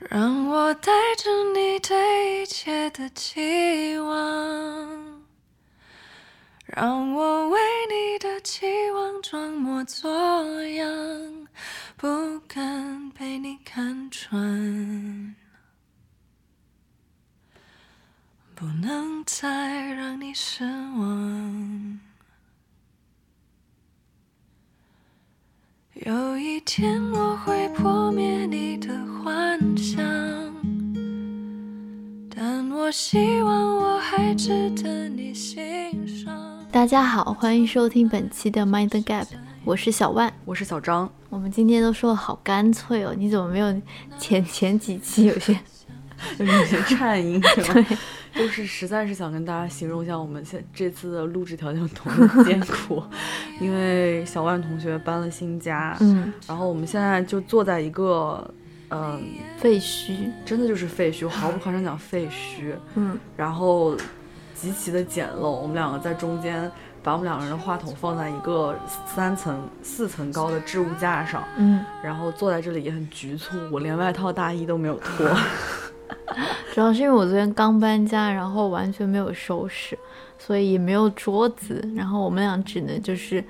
让我带着你对一切的期望，让我为你的期望装模作样，不敢被你看穿，不能再让你失望。有一天我会破灭你的幻想，但我希望我还值得你欣赏。大家好，欢迎收听本期的 Mind the Gap， 我是小万，我是小张。我们今天都说的好干脆哦，你怎么没有前几期有些颤音是吗？就是实在是想跟大家形容一下我们这次的录制条件多么艰苦，因为小万同学搬了新家，然后我们现在就坐在一个废墟，真的就是废墟，我毫不夸张讲废墟，然后极其的简陋，我们两个在中间把我们两个人的话筒放在一个4层高的置物架上，然后坐在这里也很局促，我连外套大衣都没有脱。主要是因为我昨天刚搬家，然后完全没有收拾，所以也没有桌子，然后我们俩只能就是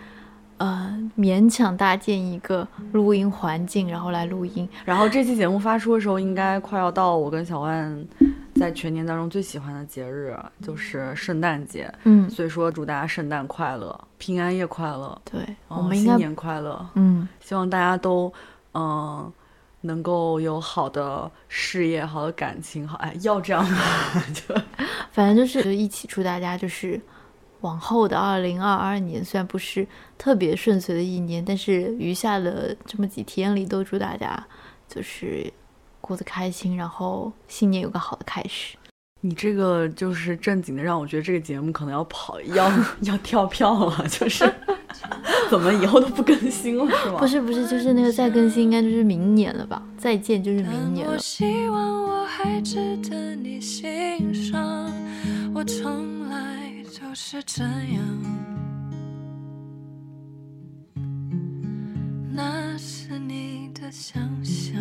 勉强搭建一个录音环境，然后来录音。然后这期节目发出的时候应该快要到我跟小万在全年当中最喜欢的节日，就是圣诞节，所以说祝大家圣诞快乐，平安夜快乐，对，我们应该新年快乐，希望大家都能够有好的事业，好的感情，好，哎，要这样吧。反正就是一起祝大家，就是往后的2022年，虽然不是特别顺遂的一年，但是余下的这么几天里，都祝大家就是过得开心，然后新年有个好的开始。你这个就是正经的，让我觉得这个节目可能要跳票了，就是怎么以后都不更新了是吗？不是，就是那个再更新应该就是明年了吧？再见就是明年了。我希望我还值得你欣赏，我从来就是这样，那是你的想象。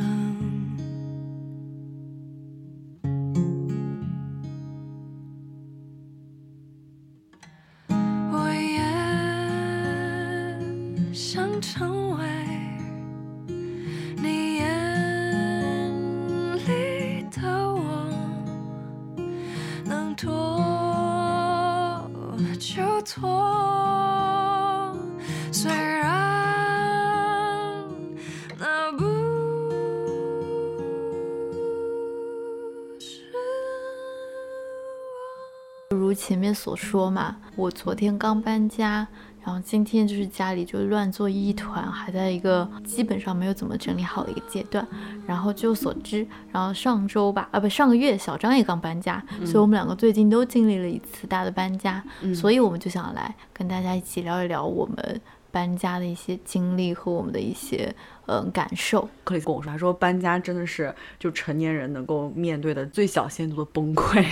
如前面所说嘛，我昨天刚搬家，然后今天就是家里就乱作一团，还在一个基本上没有怎么整理好的一个阶段。然后据我所知，然后上个月小张也刚搬家，所以我们两个最近都经历了一次大的搬家，所以我们就想来跟大家一起聊一聊我们搬家的一些经历和我们的一些感受。克里斯跟我说，他说搬家真的是就成年人能够面对的最小限度的崩溃。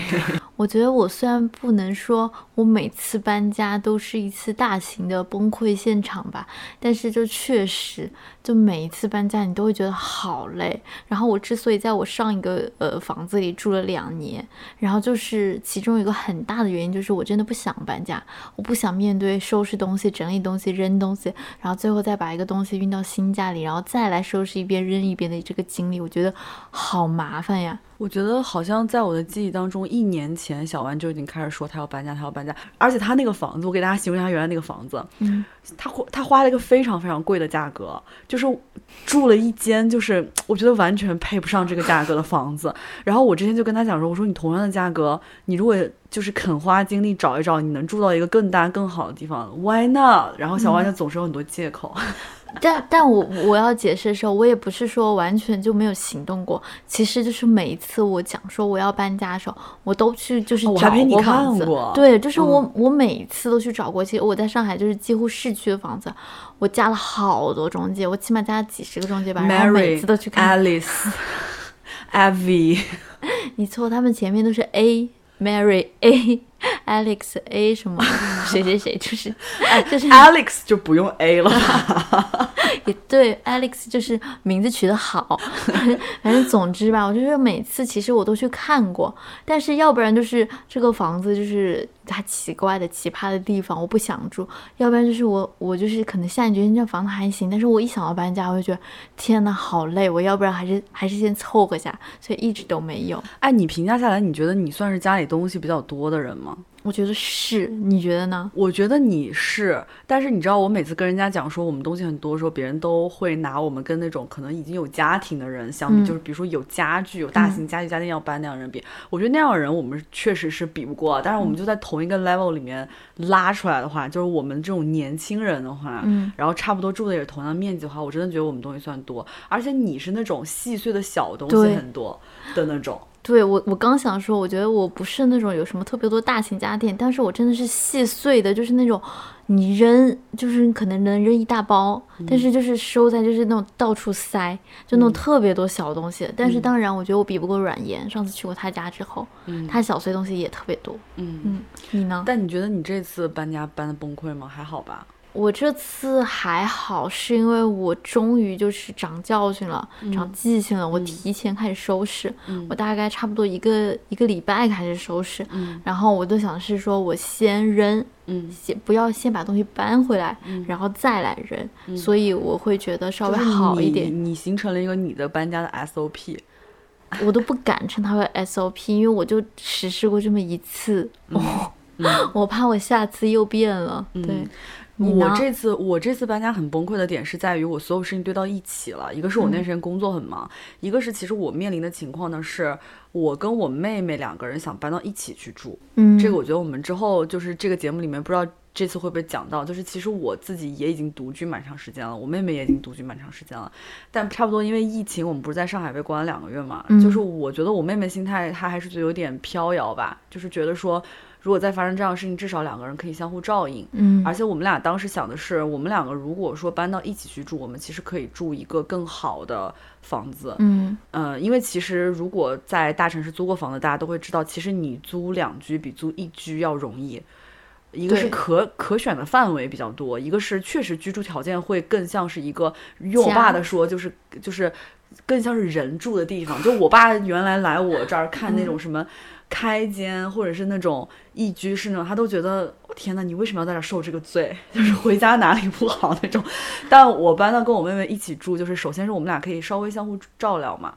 我觉得我虽然不能说我每次搬家都是一次大型的崩溃现场吧，但是就确实就每一次搬家你都会觉得好累。然后我之所以在我上一个房子里住了2年，然后就是其中一个很大的原因就是我真的不想搬家，我不想面对收拾东西、整理东西、扔东西，然后最后再把一个东西运到新家里，然后再来收拾一遍扔一遍的这个经历，我觉得好麻烦呀。我觉得好像在我的记忆当中，1年前小万就已经开始说他要搬家，而且他那个房子，我给大家形容一下原来那个房子，他花了一个非常非常贵的价格，就是住了一间就是我觉得完全配不上这个价格的房子。然后我之前就跟他讲说，我说你同样的价格，你如果就是肯花精力找一找，你能住到一个更大更好的地方 ，Why not？ 然后小万就总是有很多借口。但我要解释的时候，我也不是说完全就没有行动过，其实就是每一次我讲说我要搬家的时候，我都去就是找过房子，对，就是我每一次都去找过。其实我在上海就是几乎市区的房子，我加了好多中介，我起码加了几10个中介吧，然后每次都去看。Mary Alice Avi 你错，他们前面都是 A Mary A Alex A 什么谁谁谁，就是 Alex 就不用 A 了吧。也对 Alex 就是名字取得好，反正总之吧，我就是每次其实我都去看过，但是要不然就是这个房子就是它奇怪的奇葩的地方我不想住，要不然就是我就是可能下定决心这房子还行，但是我一想到搬家我就觉得天哪好累，我要不然还是先凑合下，所以一直都没有。哎，你评价下来你觉得你算是家里东西比较多的人吗？我觉得是，你觉得呢？我觉得你是，但是你知道我每次跟人家讲说我们东西很多的时候，别人都会拿我们跟那种可能已经有家庭的人相比，就是比如说有家具有大型家具家电要搬那样的人比，我觉得那样的人我们确实是比不过，但是我们就在同一个 level 里面拉出来的话，就是我们这种年轻人的话，然后差不多住的也是同样面积的话，我真的觉得我们东西算多，而且你是那种细碎的小东西很多的那种。对，我刚想说我觉得我不是那种有什么特别多大型家电，但是我真的是细碎的，就是那种你扔就是可能能扔一大包，但是就是收在就是那种到处塞，就那种特别多小东西，但是当然我觉得我比不过阮言，上次去过他家之后，他小碎东西也特别多。你呢？但你觉得你这次搬家搬得崩溃吗？还好吧。我这次还好，是因为我终于就是长教训了，长记性了，我提前开始收拾，我大概差不多一个礼拜开始收拾，然后我就想是说我先扔，不要先把东西搬回来，然后再来扔，所以我会觉得稍微好一点。就是你形成了一个你的搬家的 SOP。我都不敢称它为 SOP， 因为我就实施过这么一次，我怕我下次又变了。对。我这次搬家很崩溃的点是在于我所有事情堆到一起了，一个是我那段时间工作很忙，一个是其实我面临的情况呢是我跟我妹妹两个人想搬到一起去住，这个我觉得我们之后就是这个节目里面不知道这次会不会讲到，就是其实我自己也已经独居蛮长时间了，我妹妹也已经独居蛮长时间了，但差不多因为疫情我们不是在上海被关了2个月嘛，就是我觉得我妹妹心态她还是觉得有点飘摇吧，就是觉得说如果再发生这样的事情，至少两个人可以相互照应。而且我们俩当时想的是，我们两个如果说搬到一起去住，我们其实可以住一个更好的房子。因为其实如果在大城市租过房子，大家都会知道，其实你租2居比租1居要容易。一个是可选的范围比较多，一个是确实居住条件会更像是一个，用我爸的说就是更像是人住的地方。就我爸原来来我这儿看那种什么。开间或者是那种1居是那种他都觉得天哪你为什么要在这受这个罪，就是回家哪里不好那种。但我搬到跟我妹妹一起住，就是首先是我们俩可以稍微相互照料嘛，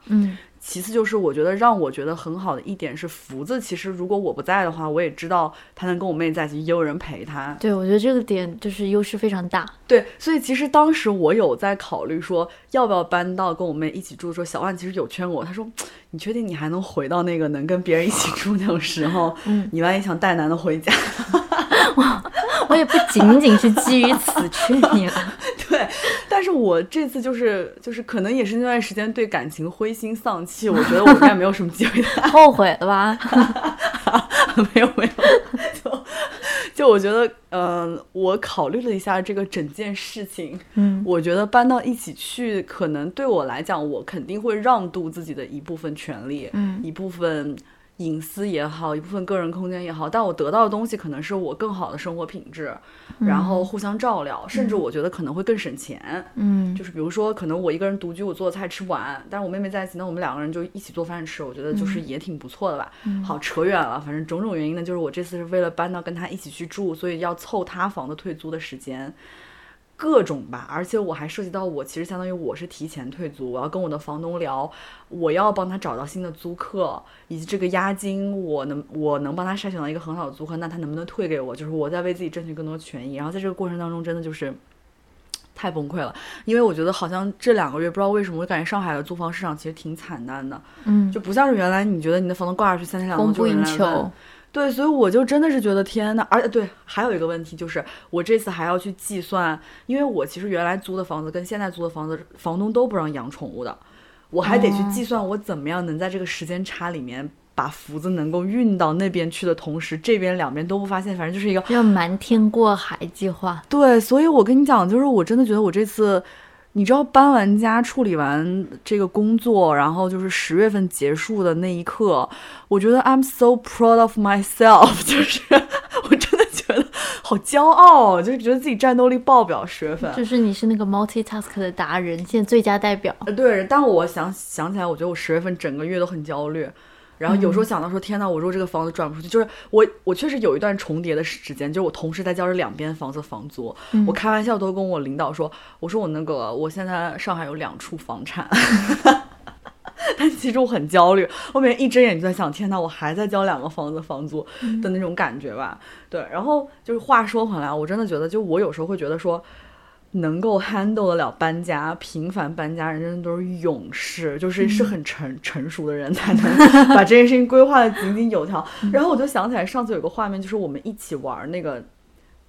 其次就是我觉得让我觉得很好的一点是福子，其实如果我不在的话，我也知道他能跟我妹在一起，也有人陪他。对，我觉得这个点就是优势非常大。对，所以其实当时我有在考虑说要不要搬到跟我妹一起住的时候，小万其实有劝我，他说你确定你还能回到那个能跟别人一起住那种时候，你万一想带男的回家我也不仅仅是基于此劝你了对，但是我这次就是可能也是那段时间对感情灰心丧气，我觉得我应该没有什么机会后悔了吧没有就我觉得我考虑了一下这个整件事情，我觉得搬到一起去可能对我来讲我肯定会让渡自己的一部分权利，一部分隐私也好，一部分个人空间也好，但我得到的东西可能是我更好的生活品质，然后互相照料，甚至我觉得可能会更省钱。就是比如说可能我一个人独居我做的菜吃不完，但是我妹妹在一起那我们两个人就一起做饭吃，我觉得就是也挺不错的吧。好，扯远了，反正种种原因呢，就是我这次是为了搬到跟她一起去住，所以要凑她房的退租的时间各种吧，而且我还涉及到我其实相当于我是提前退租，我要跟我的房东聊，我要帮他找到新的租客，以及这个押金我能帮他筛选到一个很好的租客，那他能不能退给我，就是我在为自己争取更多权益。然后在这个过程当中真的就是太崩溃了，因为我觉得好像这2个月不知道为什么我感觉上海的租房市场其实挺惨淡的，就不像是原来你觉得你的房东挂下去3天2头就人来问。对，所以我就真的是觉得天哪！而且对，还有一个问题就是，我这次还要去计算，因为我其实原来租的房子跟现在租的房子，房东都不让养宠物的，我还得去计算我怎么样能在这个时间差里面把福子能够运到那边去的同时，这边两边都不发现，反正就是一个要瞒天过海计划。对，所以我跟你讲，就是我真的觉得我这次。你知道搬完家处理完这个工作，然后就是10月份结束的那一刻，我觉得 I'm so proud of myself， 就是我真的觉得好骄傲哦，就是觉得自己战斗力爆表，学粉就是你是那个 multitask 的达人，现在最佳代表。对，但我想起来，我觉得我10月份整个月都很焦虑，然后有时候想到说天哪，我如果这个房子转不出去，就是我确实有一段重叠的时间，就是我同时在交着两边房子房租，我开玩笑都跟我领导说，我说我那个我现在上海有2处房产但其实我很焦虑，后面一睁眼就在想天哪，我还在交2个房子房租的那种感觉吧。对，然后就是话说回来，我真的觉得就我有时候会觉得说能够 handle 得了搬家，频繁搬家人真的都是勇士，就是是很成熟的人才能把这件事情规划的井井有条然后我就想起来上次有个画面，就是我们一起玩那个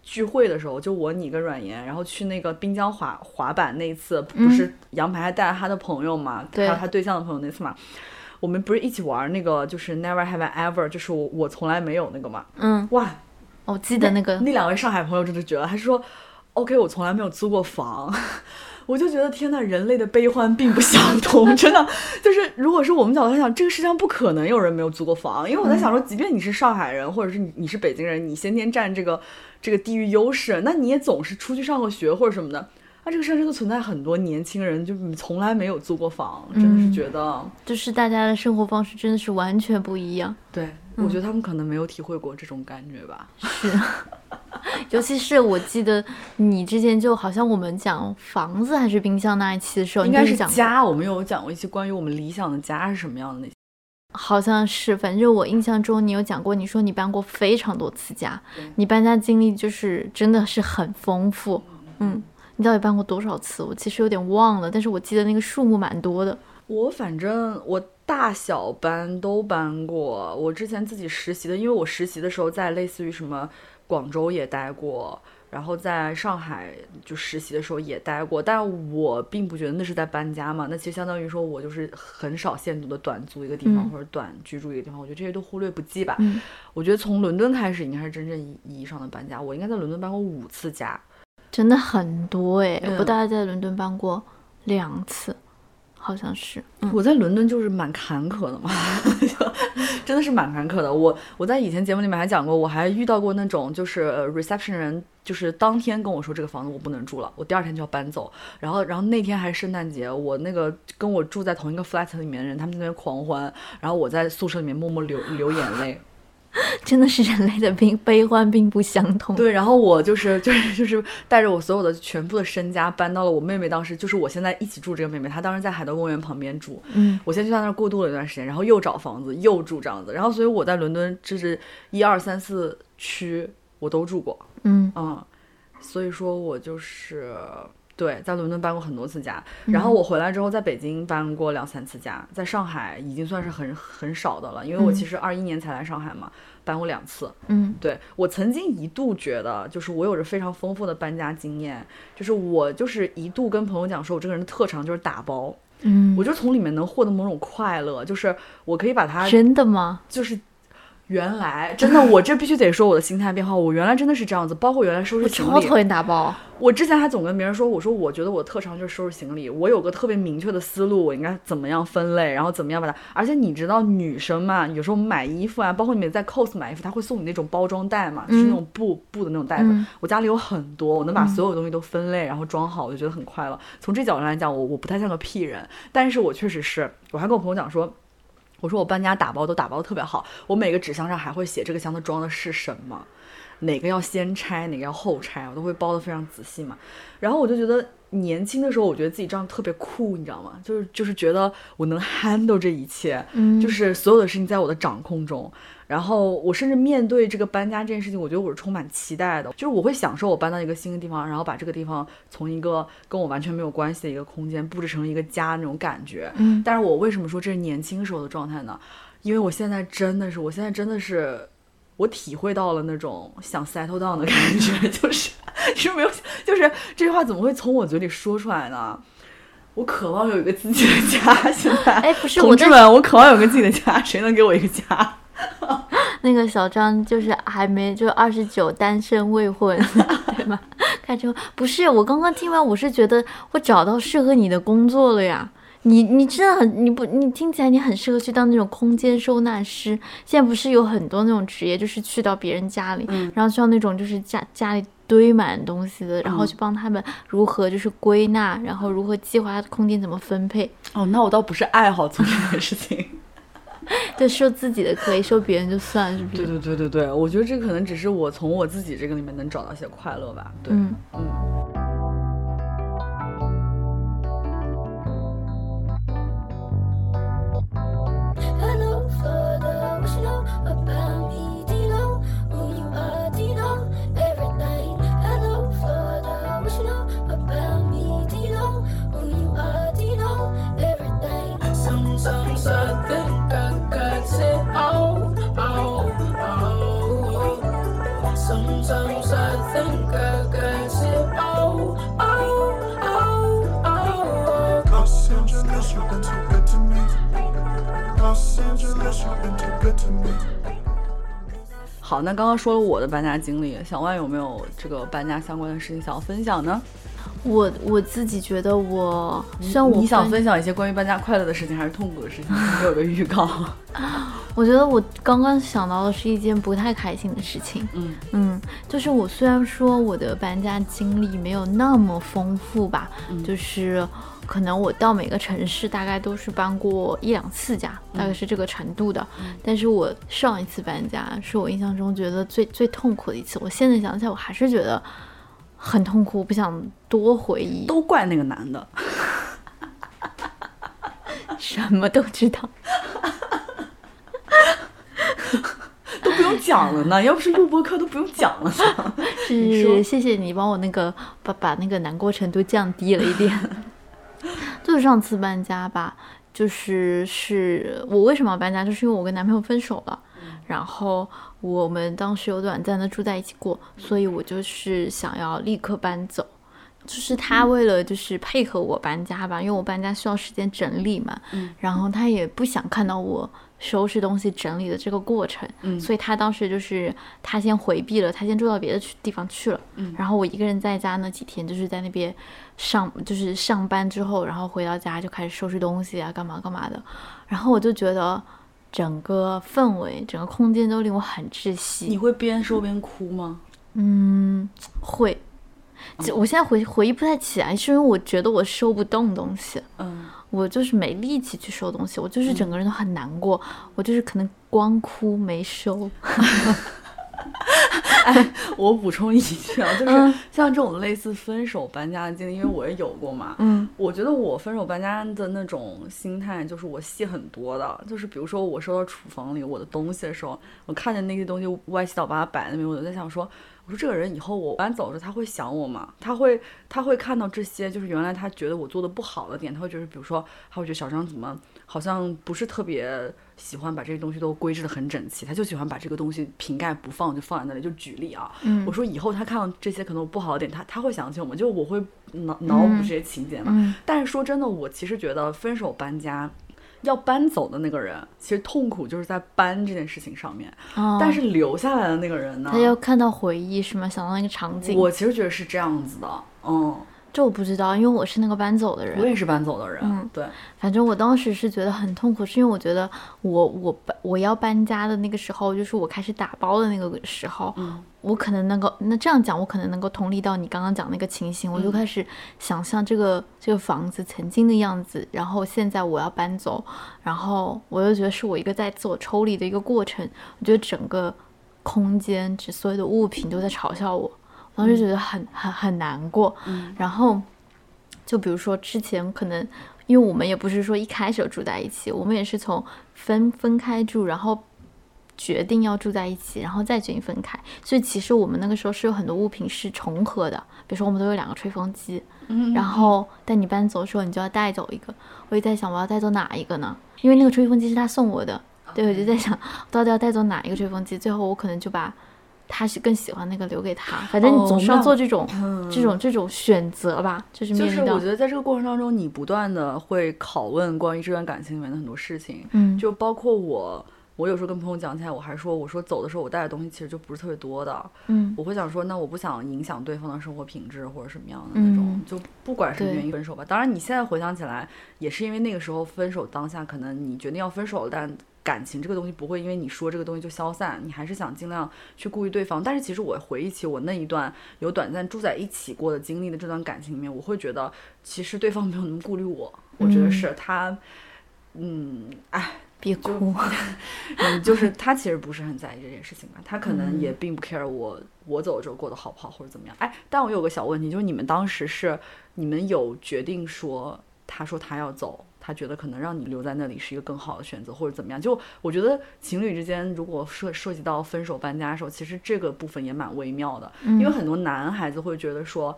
聚会的时候，就我你跟阮岩，然后去那个滨江滑板那一次，不是杨排还带了他的朋友嘛，还有他对象的朋友那次嘛，我们不是一起玩那个就是 Never Have I Ever， 就是我从来没有那个嘛，哇，我记得那个那2位上海朋友真的觉得，他说 OK 我从来没有租过房我就觉得天哪，人类的悲欢并不相同真的就是如果是我们角度来讲，这个世界上不可能有人没有租过房，因为我在想说即便你是上海人或者是你是北京人，你先天占这个地域优势，那你也总是出去上过学或者什么的，那这个世界上就存在很多年轻人就从来没有租过房，真的是觉得就是大家的生活方式真的是完全不一样。对，我觉得他们可能没有体会过这种感觉吧是尤其是我记得你之前就好像我们讲房子还是冰箱那一期的时候，应该是家，我们有讲过一期关于我们理想的家是什么样的那些，好像是反正我印象中你有讲过，你说你搬过非常多次家，你搬家经历就是真的是很丰富。你到底搬过多少次我其实有点忘了，但是我记得那个数目蛮多的。我反正我大小搬都搬过，我之前自己实习的，因为我实习的时候在类似于什么广州也待过，然后在上海就实习的时候也待过，但我并不觉得那是在搬家嘛，那其实相当于说我就是很少限度的短租一个地方、或者短居住一个地方，我觉得这些都忽略不计吧。我觉得从伦敦开始应该是真正意义上的搬家，我应该在伦敦搬过5次家，真的很多哎、我大概在伦敦搬过2次好像是、我在伦敦就是蛮坎坷的嘛真的是蛮坎坷的。我在以前节目里面还讲过，我还遇到过那种就是 reception 人，就是当天跟我说这个房子我不能住了，我第2天就要搬走，然后那天还是圣诞节，我那个跟我住在同一个 flat 里面的人他们在那边狂欢，然后我在宿舍里面默默流眼泪真的是人类的悲欢并不相同。对，然后我就是带着我所有的全部的身家搬到了我妹妹，当时就是我现在一起住这个妹妹，她当时在海德公园旁边住，我先去在那儿过渡了一段时间，然后又找房子又住这样子，然后所以我在伦敦这是1、2、3、4区我都住过，所以说我就是对在伦敦搬过很多次家，然后我回来之后在北京搬过2、3次家，在上海已经算是很少的了，因为我其实21年才来上海嘛，搬过2次。对，我曾经一度觉得就是我有着非常丰富的搬家经验，就是我就是一度跟朋友讲说我这个人的特长就是打包，我就从里面能获得某种快乐，就是我可以把它。真的吗？就是原来真的，我这必须得说我的心态变化。我原来真的是这样子，包括原来收拾行李，我超讨厌打包。我之前还总跟别人说，我说我觉得我特长就是收拾行李，我有个特别明确的思路，我应该怎么样分类，然后怎么样把它。而且你知道女生嘛，有时候买衣服啊，包括你们在 COS 买衣服，他会送你那种包装袋嘛，就是那种布的那种袋子。我家里有很多，我能把所有东西都分类，然后装好，我就觉得很快乐。从这角度上来讲，我不太像个屁人，但是我确实是，我还跟我朋友讲说。我说我搬家打包都打包得特别好，我每个纸箱上还会写这个箱子装的是什么，哪个要先拆哪个要后拆，我都会包得非常仔细嘛。然后我就觉得年轻的时候我觉得自己这样特别酷，你知道吗，就是觉得我能 handle 这一切，就是所有的事情在我的掌控中。然后我甚至面对这个搬家这件事情，我觉得我是充满期待的，就是我会享受我搬到一个新的地方，然后把这个地方从一个跟我完全没有关系的一个空间布置成一个家那种感觉。但是我为什么说这是年轻时候的状态呢？因为我现在真的是我体会到了那种想 settle down 的感觉，就是没有，就是这句话怎么会从我嘴里说出来呢？我渴望有一个自己的家。现在，哎，不是，同志们，我渴望有个自己的家，谁能给我一个家？那个小张就是还没就29，单身未婚，对吧？看这不是，我刚刚听完，我是觉得我找到适合你的工作了呀。你真的很你听起来你很适合去当那种空间收纳师。现在不是有很多那种职业，就是去到别人家里，然后需要那种就是家里堆满东西的，然后去帮他们如何就是归纳，然后如何计划空间怎么分配。哦，那我倒不是爱好做这件事情。对，说自己的可以，说别人就算，是不是？对对对对对，我觉得这可能只是我从我自己这个里面能找到一些快乐吧。对，嗯。好，那刚刚说了我的搬家经历，小万有没有这个搬家相关的事情想要分享呢？我自己觉得我虽然我你想分享一些关于搬家快乐的事情还是痛苦的事情，没有个预告。我觉得我刚刚想到的是一件不太开心的事情。就是我虽然说我的搬家经历没有那么丰富吧，就是可能我到每个城市大概都是搬过一两次家，大概是这个程度的。但是我上一次搬家是我印象中觉得最痛苦的一次，我现在想起来我还是觉得很痛苦，不想多回忆。都怪那个男的，什么都知道，都不用讲了呢。要不是录播课都不用讲了呢。是，谢谢你帮我那个把那个难过程度降低了一点。就是上次搬家吧，是我为什么要搬家，就是因为我跟男朋友分手了。然后我们当时有短暂的住在一起过，所以我就是想要立刻搬走。就是他为了就是配合我搬家吧，因为我搬家需要时间整理嘛，然后他也不想看到我收拾东西整理的这个过程，所以他当时就是他先回避了，他先住到别的地方去了，然后我一个人在家那几天就是在那边上班之后，然后回到家就开始收拾东西啊，干嘛干嘛的。然后我就觉得整个氛围整个空间都令我很窒息。你会边说边哭吗？会。我现在回忆不太起来，是因为我觉得我收不动东西，我就是没力气去收东西，我就是整个人都很难过，我就是可能光哭没收。哎，我补充一句啊，就是像这种类似分手搬家的经历，因为我也有过嘛。我觉得我分手搬家的那种心态，就是我戏很多的，就是比如说我收到厨房里我的东西的时候，我看见那些东西歪七倒八摆那边，我就在想说，我说这个人以后我搬走的时候他会想我吗？他会看到这些，就是原来他觉得我做的不好的点，他会觉得，比如说他会觉得小张怎么好像不是特别喜欢把这些东西都规制得很整齐，他就喜欢把这个东西瓶盖不放就放在那里，就举例啊。我说以后他看到这些可能不好的点，他会想起我们，就我会脑补这些情节嘛。但是说真的，我其实觉得分手搬家要搬走的那个人其实痛苦就是在搬这件事情上面，但是留下来的那个人呢，他要看到回忆是吗？想到那个场景，我其实觉得是这样子的。这我不知道，因为我是那个搬走的人。我也是搬走的人。对，反正我当时是觉得很痛苦，是因为我觉得我要搬家的那个时候，就是我开始打包的那个时候，我可能能够，那这样讲我可能能够同理到你刚刚讲那个情形，我就开始想象这个房子曾经的样子，然后现在我要搬走，然后我就觉得是我一个在自我抽离的一个过程，我觉得整个空间所有的物品都在嘲笑我，当时觉得很难过。然后就比如说之前可能因为我们也不是说一开始住在一起，我们也是从分开住，然后决定要住在一起，然后再决定分开，所以其实我们那个时候是有很多物品是重合的，比如说我们都有两个吹风机，然后但你搬走的时候你就要带走一个，我也在想我要带走哪一个呢，因为那个吹风机是他送我的，对，我就在想到底要带走哪一个吹风机，最后我可能就把他是更喜欢那个留给他，反正你总是要做这种选择吧，就是面临到，就是我觉得在这个过程当中，你不断的会拷问关于这段感情里面的很多事情，就包括我我有时候跟朋友讲起来，我还说，我说走的时候我带的东西其实就不是特别多的，嗯，我会想说，那我不想影响对方的生活品质或者什么样的那种，嗯、就不管是原因分手吧。当然，你现在回想起来，也是因为那个时候分手当下，可能你决定要分手了，但感情这个东西不会因为你说这个东西就消散，你还是想尽量去顾及对方。但是其实我回忆起我那一段有短暂住在一起过的经历的这段感情里面，我会觉得其实对方没有那么顾虑我，我觉得是他，嗯，哎，别哭，就是他其实不是很在意这件事情吧，他可能也并不 care 我走了之后过得好不好或者怎么样。哎，但我有个小问题，就是你们当时是你们有决定说他要走。他觉得可能让你留在那里是一个更好的选择或者怎么样，就我觉得情侣之间如果涉及到分手搬家的时候，其实这个部分也蛮微妙的，因为很多男孩子会觉得说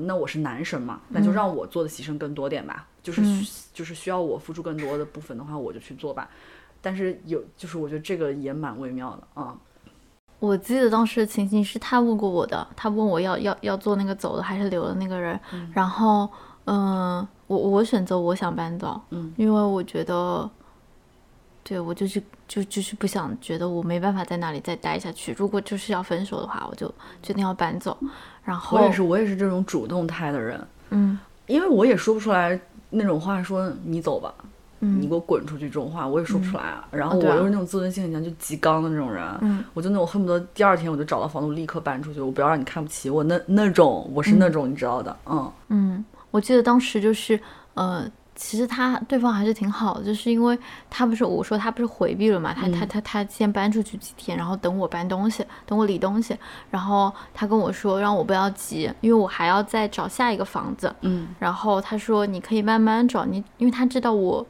那我是男生嘛，那就让我做的牺牲更多点吧，就是需要我付出更多的部分的话我就去做吧，但是就是我觉得这个也蛮微妙的啊。我记得当时的情形是他问过我的，他问我要做那个走的还是留的那个人，然后我选择我想搬走，因为我觉得，对，我就是不想觉得我没办法在那里再待下去。如果就是要分手的话，我就决定要搬走。然后我也是这种主动态的人，因为我也说不出来那种话，说你走吧，你给我滚出去这种话我也说不出来啊。然后我又是那种自尊心很强就极刚的那种人，我就那种恨不得第二天我就找到房东立刻搬出去，我不要让你看不起我那种，我是那种你知道的，我记得当时就是，其实对方还是挺好的，就是因为他不是我说他不是回避了嘛，他先搬出去几天，然后等我搬东西，等我理东西，然后他跟我说让我不要急，因为我还要再找下一个房子，然后他说你可以慢慢找你，因为他知道我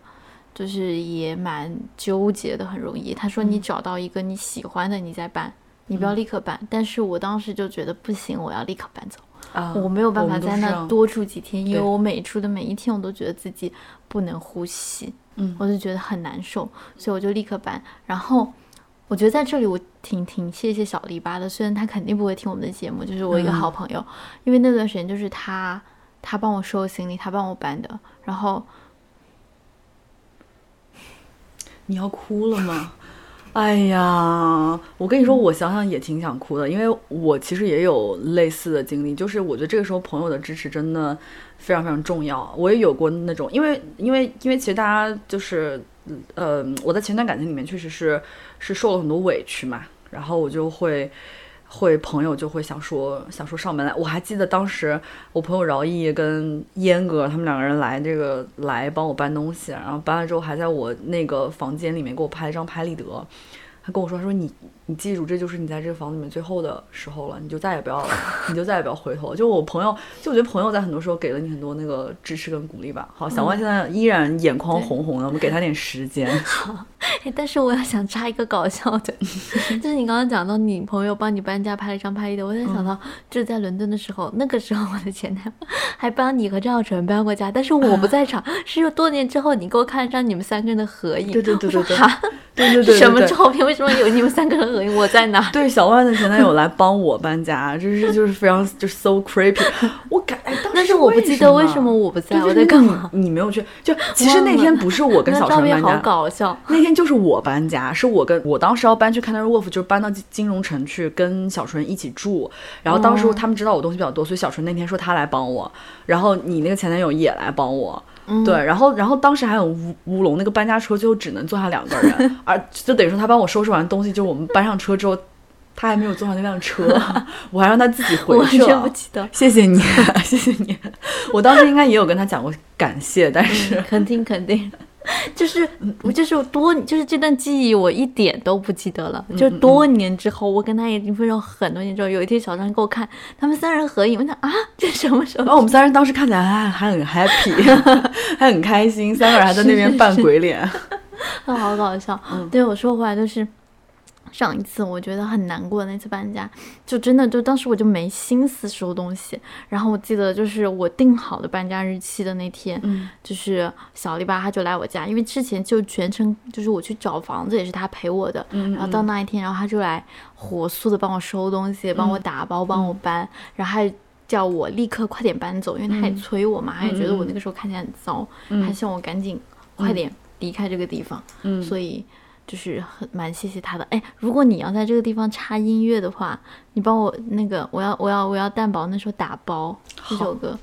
就是也蛮纠结的，很容易，他说你找到一个你喜欢的你再搬，你不要立刻搬，但是我当时就觉得不行，我要立刻搬走。我没有办法在那多住几天，因为我每住的每一天我都觉得自己不能呼吸，我就觉得很难受，所以我就立刻搬。然后我觉得在这里我挺谢谢小篱笆的，虽然他肯定不会听我们的节目，就是我一个好朋友，因为那段时间就是他帮我收行李，他帮我搬的。然后你要哭了吗？哎呀，我跟你说，我想想也挺想哭的，因为我其实也有类似的经历，就是我觉得这个时候朋友的支持真的非常非常重要。我也有过那种，因为其实大家就是，我在前段感情里面确实是受了很多委屈嘛，然后我就会朋友就会想说上门来。我还记得当时我朋友饶毅跟燕哥他们两个人来帮我搬东西，然后搬了之后还在我那个房间里面给我拍一张拍立得，他跟我说你记住这就是你在这个房子里面最后的时候了，你就再也不要回头。就我朋友，就我觉得朋友在很多时候给了你很多那个支持跟鼓励吧。好，小万现在依然眼眶红红的，我们给他点时间。好，但是我要想插一个搞笑的，就是你刚刚讲到你朋友帮你搬家拍了一张拍立得，我在想到就是在伦敦的时候，那个时候我的前男友还帮你和张小纯搬过家，但是我不在场，是多年之后你给我看了张你们三个人的合影。对，什么照片？为什么有你们三个人合影？我在哪？对，小万的前男友来帮我搬家，就是非常就是 so creepy。我感但是我不记得为什么我不在，我在干嘛？你没有去？就其实那天不是我跟小纯搬家，好搞笑。那天就是我搬家，是我当时要搬去 Canary Wharf， 就是搬到金融城去跟小纯一起住。然后当时他们知道我东西比较多，所以小纯那天说他来帮我，然后你那个前男友也来帮我。对，然后当时还有乌龙那个搬家车，最后只能坐下两个人，而就等于说他帮我收拾完东西，就是我们搬上车之后，他还没有坐上那辆车，我还让他自己回去了。我真不记得。谢谢你，谢谢你。我当时应该也有跟他讲过感谢，但是肯定，就是这段记忆我一点都不记得了。就多年之后，我跟他已经分手很多年之后，有一天小张给我看他们三人合影，我想啊，这什么时候？然后我们三人当时看起来还很 happy， 还很开心，三个人还在那边扮鬼脸，好搞笑。对，我说回来就是。上一次我觉得很难过的那次搬家，就真的就当时我就没心思收东西，然后我记得就是我定好的搬家日期的那天，就是小篱笆他就来我家，因为之前就全程就是我去找房子也是他陪我的，然后到那一天，然后他就来火速的帮我收东西，帮我打包，帮我搬，然后还叫我立刻快点搬走，因为他也催我嘛，他也觉得我那个时候看起来很糟，他希望我赶紧快点离开这个地方，所以就是蛮谢谢他的。哎，如果你要在这个地方插音乐的话，你帮我那个，我要蛋堡那首打包这首歌，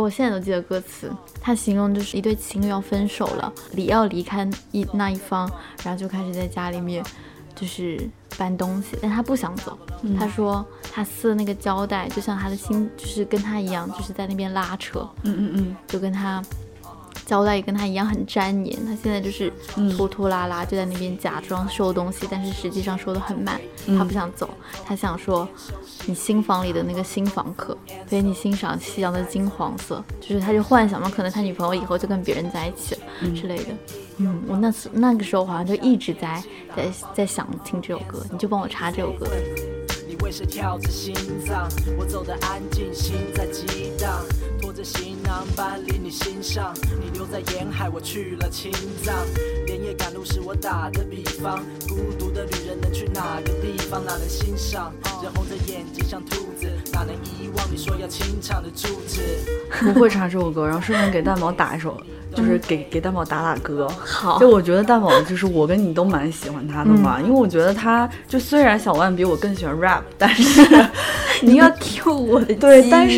我现在都记得歌词。他形容就是一对情侣要分手了，要离开那一方，然后就开始在家里面就是搬东西，但他不想走。他说他撕那个胶带，就像他的心就是跟他一样，就是在那边拉扯。就跟他。胶带也跟他一样很粘黏，他现在就是拖拖拉拉，就在那边假装收东西，但是实际上收得很慢。他不想走，他想说你新房里的那个新房客，所以你欣赏夕阳的金黄色，就是他就幻想到可能他女朋友以后就跟别人在一起了之类的。我那个时候好像就一直在想听这首歌，你就帮我插这首歌。你为谁跳着心脏？我走得安静，心在激荡，拖着行囊搬离你心上。你留在沿海，我去了青藏。连夜赶路是我打的比方，孤独的旅人能去哪个地方？哪能欣赏？人红着眼睛像兔子，哪能遗忘你说要清唱的柱子？不会唱这首歌，然后顺便给蛋堡打一首，就是给蛋堡打歌。好，就我觉得蛋堡就是我跟你都蛮喜欢他的嘛，因为我觉得他就虽然小万比我更喜欢 rap。但是你要 Q 我的对，但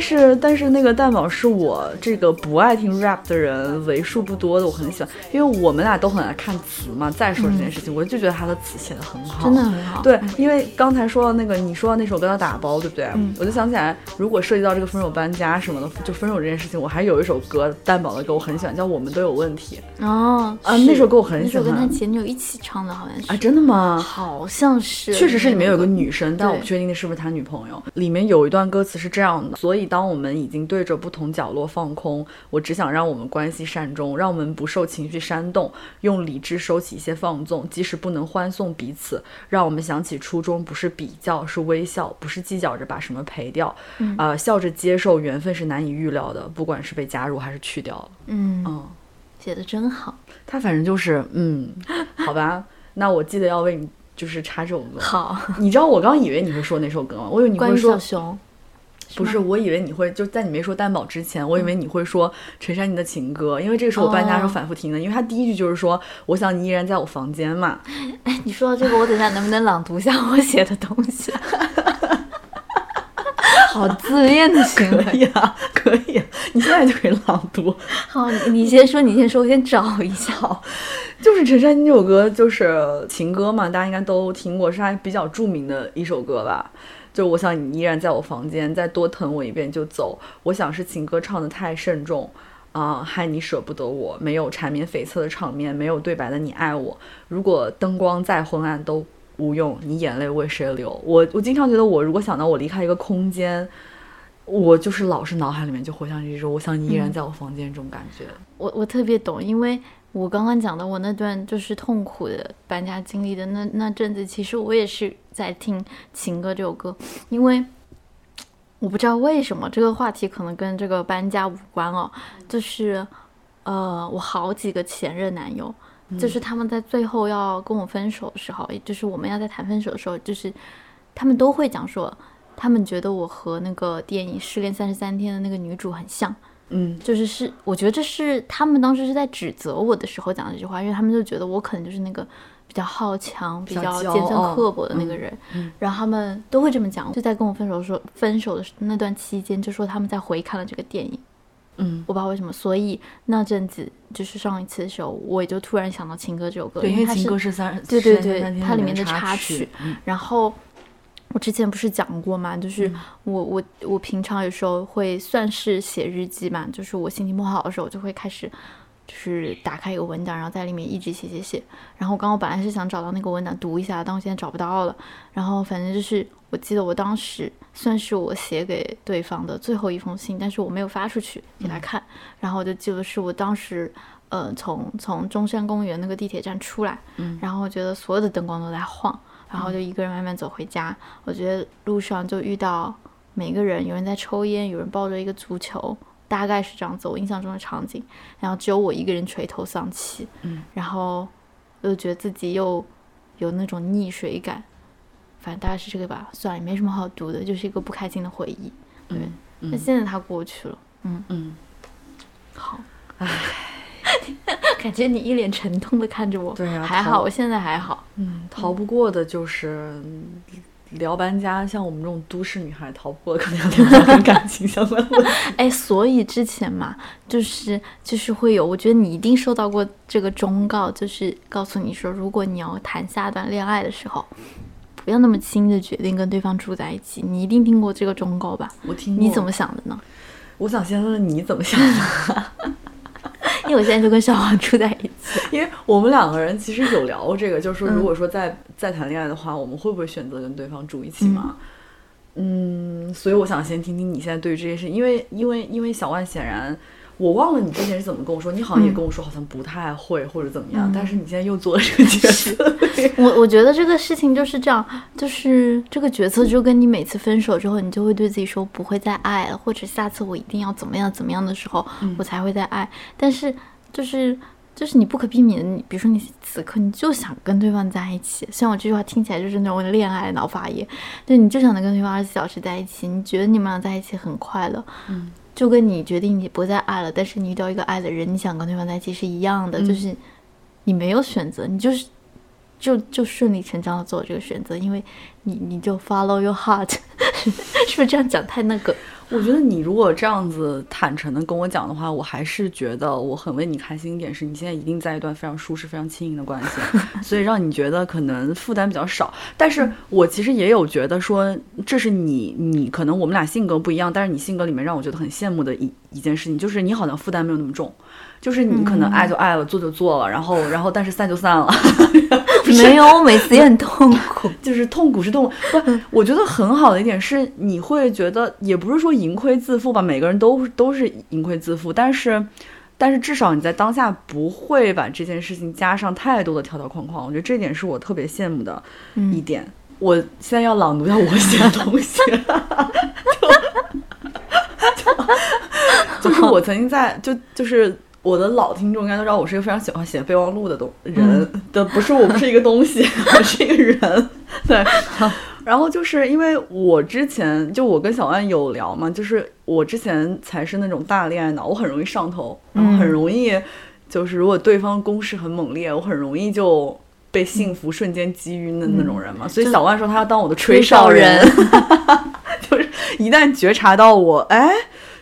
是那个蛋堡是我这个不爱听 rap 的人为数不多的，我很喜欢，因为我们俩都很爱看词嘛。再说这件事情，我就觉得他的词写得很好，真的很好。对，因为刚才说到那个你说到那首歌叫打包，对不对？我就想起来，如果涉及到这个分手搬家什么的，就分手这件事情，我还有一首歌，蛋堡的歌我很喜欢，叫《我们都有问题》。哦，啊，那首歌我很喜欢，那首跟他前女友一起唱的，好像是啊，真的吗？好像是，确实是里面有个女生，但我不确定那是不是他女朋友。里面有一段歌词是这样的：所以当我们已经对着不同角落放空，我只想让我们关系善终，让我们不受情绪煽动，用理智收起一些放纵，即使不能欢送彼此，让我们想起初衷，不是比较，是微笑，不是计较着把什么赔掉，笑着接受缘分是难以预料的，不管是被加入还是去掉了。写得真好。他反正就是好吧，那我记得要为你就是插这首歌。好，你知道我刚以为你会说那首歌吗？我以为你会说关于小熊，不是，我以为你会就在你没说蛋堡之前，我以为你会说陈珊妮的情歌，因为这个是我搬家的时候反复听的，因为他第一句就是说我想你依然在我房间嘛。哎，你说到这个，我等一下能不能朗读一下我写的东西？好自恋的行为。可以啊，你现在就可以朗读。好，你先说，我先找一下。就是陈珊妮这首歌就是情歌嘛，大家应该都听过，是还比较著名的一首歌吧。就我想你依然在我房间，再多疼我一遍就走。我想是情歌唱得太慎重啊，害你舍不得我，没有缠绵悱恻的场面，没有对白的你爱我。如果灯光再昏暗都无用，你眼泪为谁流？我经常觉得，我如果想到我离开一个空间，我就是老是脑海里面就回想这种我想你依然在我房间这种感觉。我特别懂，因为我刚刚讲的我那段就是痛苦的搬家经历的那阵子，其实我也是在听情歌这首歌，因为我不知道为什么这个话题可能跟这个搬家无关哦，就是我好几个前任男友。就是他们在最后要跟我分手的时候，也就是我们要在谈分手的时候，就是他们都会讲说他们觉得我和那个电影《失恋33天》的那个女主很像。就是我觉得这是他们当时是在指责我的时候讲的这句话，因为他们就觉得我可能就是那个比较好强比较尖酸刻薄的那个人，然后他们都会这么讲。就在跟我分手的那段期间，就说他们在回看了这个电影。我不知道为什么，所以那阵子就是上一次的时候，我也就突然想到情歌这首歌。对，因为情歌是对，它里面的插曲。然后我之前不是讲过嘛，就是我平常有时候会算是写日记嘛，就是我心情不好的时候，我就会开始就是打开一个文档，然后在里面一直写。然后我本来是想找到那个文档读一下，但我现在找不到了。然后反正就是我记得我当时算是我写给对方的最后一封信，但是我没有发出去给他看。然后我就记得是我当时从中山公园那个地铁站出来，然后我觉得所有的灯光都在晃，然后就一个人慢慢走回家。我觉得路上就遇到每个人，有人在抽烟，有人抱着一个足球，大概是这样子我印象中的场景。然后只有我一个人垂头丧气，然后我就觉得自己又有那种溺水感。反正大概是这个吧，算了，也没什么好读的，就是一个不开心的回忆。对，那现在它过去了。好，唉，感觉你一脸沉痛的看着我。对啊，还好我现在还好。嗯，逃不过的就是聊搬家，像我们这种都市女孩逃不过可能要聊跟感情相关的。哎，所以之前嘛，就是会有，我觉得你一定收到过这个忠告，就是告诉你说，如果你要谈下段恋爱的时候，不要那么轻易的决定跟对方住在一起。你一定听过这个忠告吧？我听过。你怎么想的呢？我想先问你怎么想的。因为我现在就跟小王住在一起，因为我们两个人其实有聊过这个，就是说如果说再谈恋爱的话，我们会不会选择跟对方住一起嘛？嗯，所以我想先听听你现在对于这件事，因为小万显然，我忘了你之前是怎么跟我说，你好像也跟我说好像不太会或者怎么样，但是你现在又做了这个决策。我觉得这个事情就是这样，就是这个决策就跟你每次分手之后，你就会对自己说不会再爱了，或者下次我一定要怎么样怎么样的时候，我才会再爱。但是就是你不可避免，你比如说你此刻你就想跟对方在一起，像我这句话听起来就是那种恋爱脑发言，对，你就想跟对方24小时在一起，你觉得你们俩在一起很快乐，就跟你决定你不再爱了，但是你遇到一个爱的人，你想跟对方在一起是一样的，就是你没有选择，你就是就顺理成章的做这个选择，因为你就 follow your heart。 是不是这样讲太那个？我觉得你如果这样子坦诚的跟我讲的话，我还是觉得我很为你开心一点，是你现在一定在一段非常舒适非常轻盈的关系，所以让你觉得可能负担比较少。但是我其实也有觉得说，这是你可能我们俩性格不一样，但是你性格里面让我觉得很羡慕的一件事情，就是你好像负担没有那么重，就是你可能爱就爱了，做就做了，然后但是散就散了。没有，每次也很痛苦。就是痛苦是痛苦，不，我觉得很好的一点是，你会觉得也不是说盈亏自负吧，每个人都是盈亏自负，但是至少你在当下不会把这件事情加上太多的条条框框，我觉得这点是我特别羡慕的一点。我现在要朗读一下我写的东西。就是我曾经在就是。我的老听众应该都知道，我是一个非常喜欢写备忘录的人的，不是，我不是一个东西，我是一个人。对，然后就是因为我之前就我跟小万有聊嘛，就是我之前才是那种大恋爱脑，我很容易上头，然后很容易就是如果对方攻势很猛烈，我很容易就被幸福瞬间击晕的那种人嘛，所以小万说他要当我的吹哨人，就是一旦觉察到我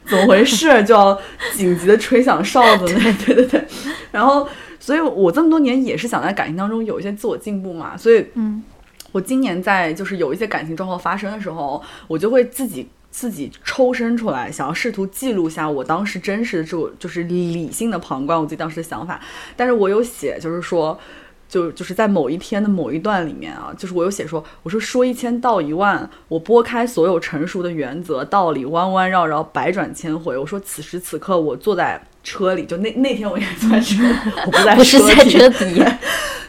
怎么回事就要紧急的吹响哨子。对，然后所以我这么多年也是想在感情当中有一些自我进步嘛，所以我今年在就是有一些感情状况发生的时候，我就会自己抽身出来，想要试图记录下我当时真实的就是理性的旁观我自己当时的想法。但是我有写，就是说就是在某一天的某一段里面啊，就是我有写说，我说1000道10000，我拨开所有成熟的原则道理，弯弯绕绕，百转千回。我说此时此刻我坐在车里，就那天我也坐在车里，我不是在车底，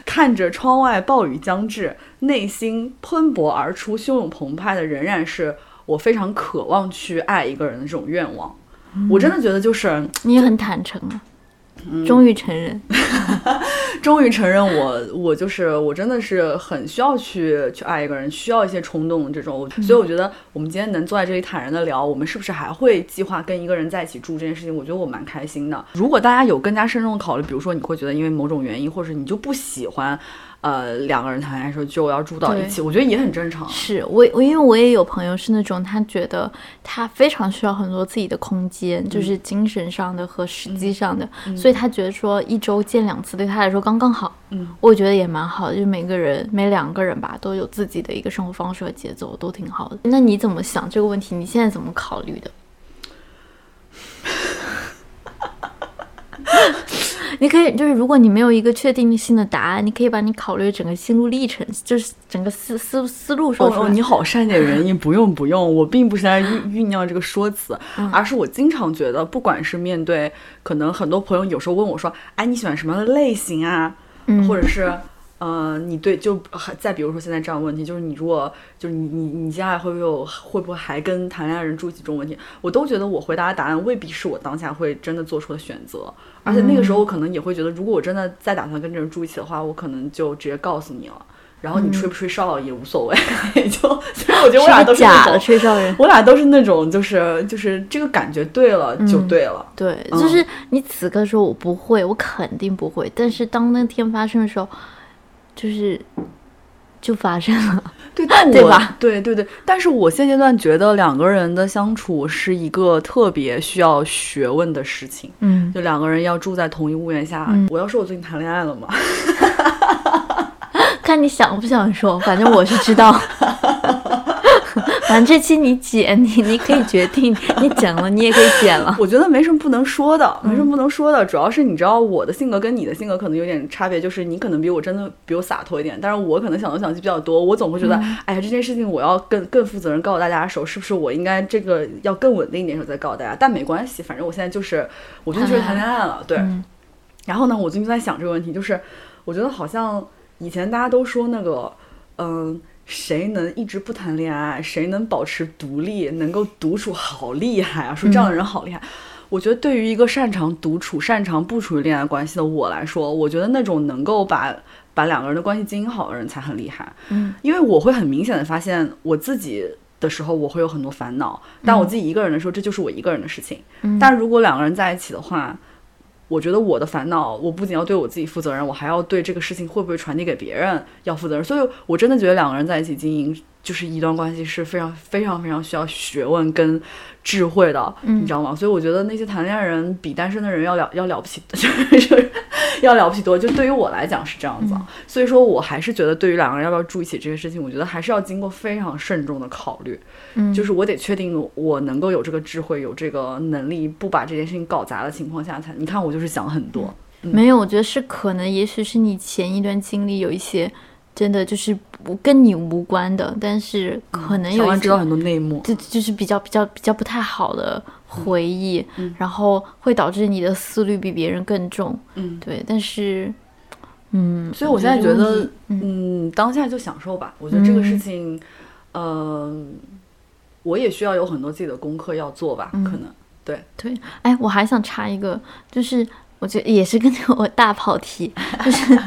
看着窗外暴雨将至，内心喷薄而出，汹涌澎湃的仍然是我非常渴望去爱一个人的这种愿望。我真的觉得就是你也很坦诚啊。终于承认。终于承认我真的是很需要去爱一个人，需要一些冲动这种。所以我觉得我们今天能坐在这里坦然的聊我们是不是还会计划跟一个人在一起住这件事情，我觉得我蛮开心的。如果大家有更加慎重的考虑，比如说你会觉得因为某种原因，或者你就不喜欢两个人谈恋爱的时候就要住到一起，我觉得也很正常。是我因为我也有朋友是那种，他觉得他非常需要很多自己的空间，就是精神上的和实际上的，所以他觉得说1周见2次对他来说刚刚好。我觉得也蛮好的，就是每两个人吧都有自己的一个生活方式和节奏，都挺好的。那你怎么想这个问题？你现在怎么考虑的？你可以就是，如果你没有一个确定性的答案，你可以把你考虑整个心路历程，就是整个思路说出来。你好善解人意，不用，我并不是在酝酿这个说辞，而是我经常觉得，不管是面对可能很多朋友有时候问我说，哎，你喜欢什么样的类型啊，或者是。你对，就再比如说现在这样的问题，就是你如果就是你接下来会不会还跟谈恋爱人住一起这种问题，我都觉得我回答的答案未必是我当下会真的做出的选择，而且那个时候我可能也会觉得，如果我真的再打算跟这人住一起的话，我可能就直接告诉你了。然后你吹不吹哨也无所谓，就所以我觉得我俩都是假的吹哨人，我俩都是那种就是这个感觉对了就对了，对，就是你此刻说我不会，我肯定不会，但是当那天发生的时候，就发生了，对，但我对吧？对对对，但是我现阶段觉得两个人的相处是一个特别需要学问的事情，嗯，就两个人要住在同一屋檐下。我要说我最近谈恋爱了吗？看你想不想说，反正我是知道。反正这期你剪，你可以决定，你讲了你也可以剪了。我觉得没什么不能说的，主要是你知道我的性格跟你的性格可能有点差别，就是你可能比我洒脱一点，但是我可能想东想西比较多，我总会觉得，哎呀，这件事情我要更负责任告诉大家的时候，是不是我应该这个要更稳定一点时候再告诉大家？但没关系，反正我现在我最近就是谈恋爱了，对。然后呢，我最近在想这个问题，就是我觉得好像以前大家都说那个，谁能一直不谈恋爱，谁能保持独立，能够独处，好厉害啊！说这样的人好厉害。我觉得对于一个擅长独处、擅长不处于恋爱关系的我来说，我觉得那种能够把两个人的关系经营好的人才很厉害。因为我会很明显的发现我自己的时候，我会有很多烦恼，但我自己一个人的时候，这就是我一个人的事情。但如果两个人在一起的话，我觉得我的烦恼，我不仅要对我自己负责任，我还要对这个事情会不会传递给别人要负责任。所以我真的觉得两个人在一起经营就是一段关系是非常非常非常需要学问跟智慧的，你知道吗？所以我觉得那些谈恋爱人比单身的人要了不起，就是要了不起多，就对于我来讲是这样子。所以说我还是觉得对于两个人要不要住一起这些事情，我觉得还是要经过非常慎重的考虑，就是我得确定我能够有这个智慧，有这个能力，不把这件事情搞砸的情况下才，你看我就是想很多。没有，我觉得是可能也许是你前一段经历有一些真的就是跟你无关的，但是可能有一些知道很多内幕，就是比较不太好的回忆，然后会导致你的思虑比别人更重，对，但是所以我现在觉得当下就享受吧。我觉得这个事情我也需要有很多自己的功课要做吧，可能对。哎，我还想插一个，就是我觉得也是跟着我大跑题，就是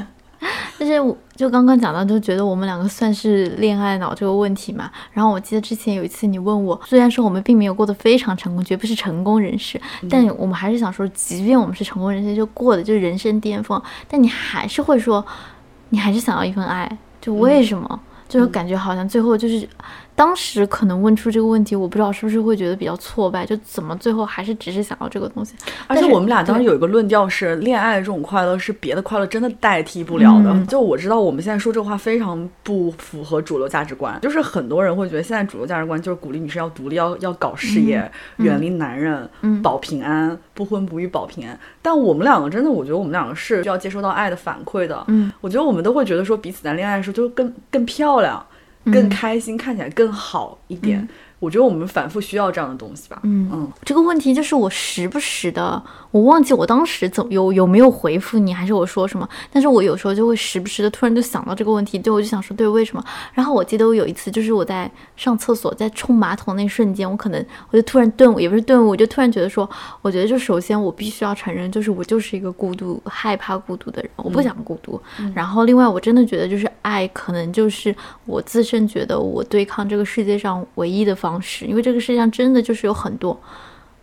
就是我就刚刚讲到，就觉得我们两个算是恋爱脑这个问题嘛。然后我记得之前有一次你问我，虽然说我们并没有过得非常成功，绝不是成功人士，但我们还是想说，即便我们是成功人士，就过的就是人生巅峰，但你还是会说，你还是想要一份爱，就为什么？就是感觉好像最后就是，当时可能问出这个问题，我不知道是不是会觉得比较挫败，就怎么最后还是只是想要这个东西。而且我们俩当时有一个论调是，恋爱这种快乐是别的快乐真的代替不了的。就我知道我们现在说这话非常不符合主流价值观，就是很多人会觉得现在主流价值观就是鼓励女生要独立，要搞事业，远离男人，保平安，不婚不育，保平安。但我们两个真的，我觉得我们两个是需要接收到爱的反馈的。我觉得我们都会觉得说彼此在恋爱的时候就更漂亮，更开心，看起来更好一点。我觉得我们反复需要这样的东西吧。这个问题就是我时不时的，我忘记我当时有没有回复你，还是我说什么，但是我有时候就会时不时的突然就想到这个问题，对，我就想说对，为什么？然后我记得我有一次就是我在上厕所，在冲马桶那瞬间，我就突然顿悟，也不是顿悟，我就突然觉得说，我觉得就首先我必须要承认，就是我就是一个害怕孤独的人，我不想孤独。然后另外我真的觉得就是爱可能就是我自身觉得我对抗这个世界上唯一的方式，因为这个世界上真的就是有很多，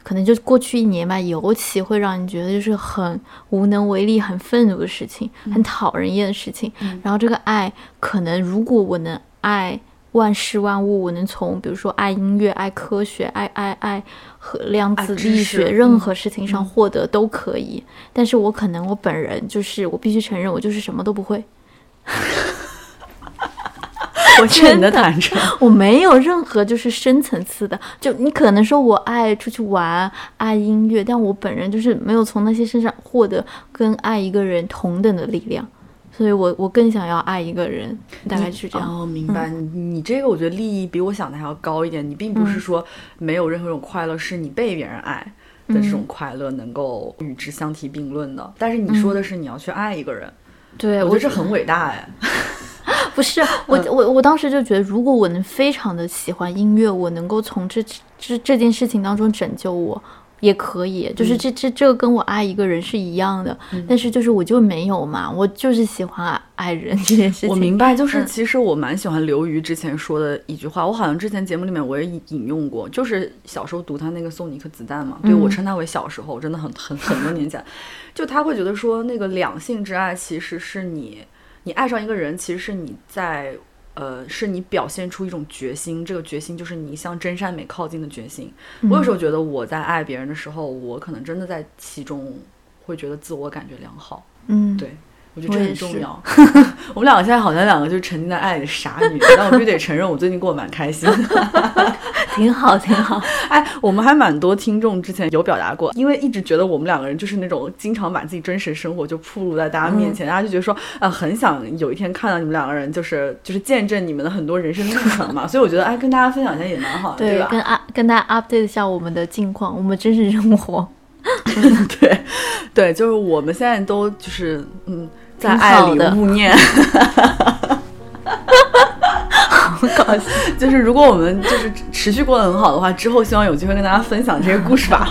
可能就过去一年吧，尤其会让你觉得就是很无能为力、很愤怒的事情，很讨人厌的事情。然后这个爱，可能如果我能爱万事万物，我能从比如说爱音乐、爱科学、爱和量子力学任何事情上获得都可以。但是我可能我本人就是我必须承认，我就是什么都不会。我是你的坦诚，我没有任何就是深层次的，就你可能说我爱出去玩，爱音乐，但我本人就是没有从那些身上获得跟爱一个人同等的力量，所以我更想要爱一个人，大概是这样。哦，明白。你这个我觉得利益比我想的还要高一点，你并不是说没有任何一种快乐是你被别人爱的这种快乐能够与之相提并论的，但是你说的是你要去爱一个人。对，我觉得这很伟大。哎，不是我当时就觉得，如果我能非常的喜欢音乐，我能够从这件事情当中拯救我，也可以，就是这个跟我爱一个人是一样的，但是就是我就没有嘛，我就是喜欢爱人这件事情。我明白，就是其实我蛮喜欢刘瑜之前说的一句话，我好像之前节目里面我也引用过，就是小时候读他那个送你一颗子弹嘛，对，我称他为小时候，真的很多年前，就他会觉得说那个两性之爱其实是你爱上一个人，其实是你在是你表现出一种决心，这个决心就是你向真善美靠近的决心。我有时候觉得我在爱别人的时候，我可能真的在其中会觉得自我感觉良好。嗯，对，我觉得这很重要。我们两个现在好像两个就沉浸在爱里傻女，但我必须得承认，我最近过得蛮开心的。挺好挺好。哎，我们还蛮多听众之前有表达过，因为一直觉得我们两个人就是那种经常把自己真实生活就暴露在大家面前，大家就觉得说很想有一天看到你们两个人就是见证你们的很多人生历程嘛。所以我觉得哎，跟大家分享一下也蛮好的， 对吧？跟大家 update 一下我们的近况，我们真实生活。对对，就是我们现在都就是在爱里勿念。就是如果我们就是持续过得很好的话，之后希望有机会跟大家分享这些故事吧。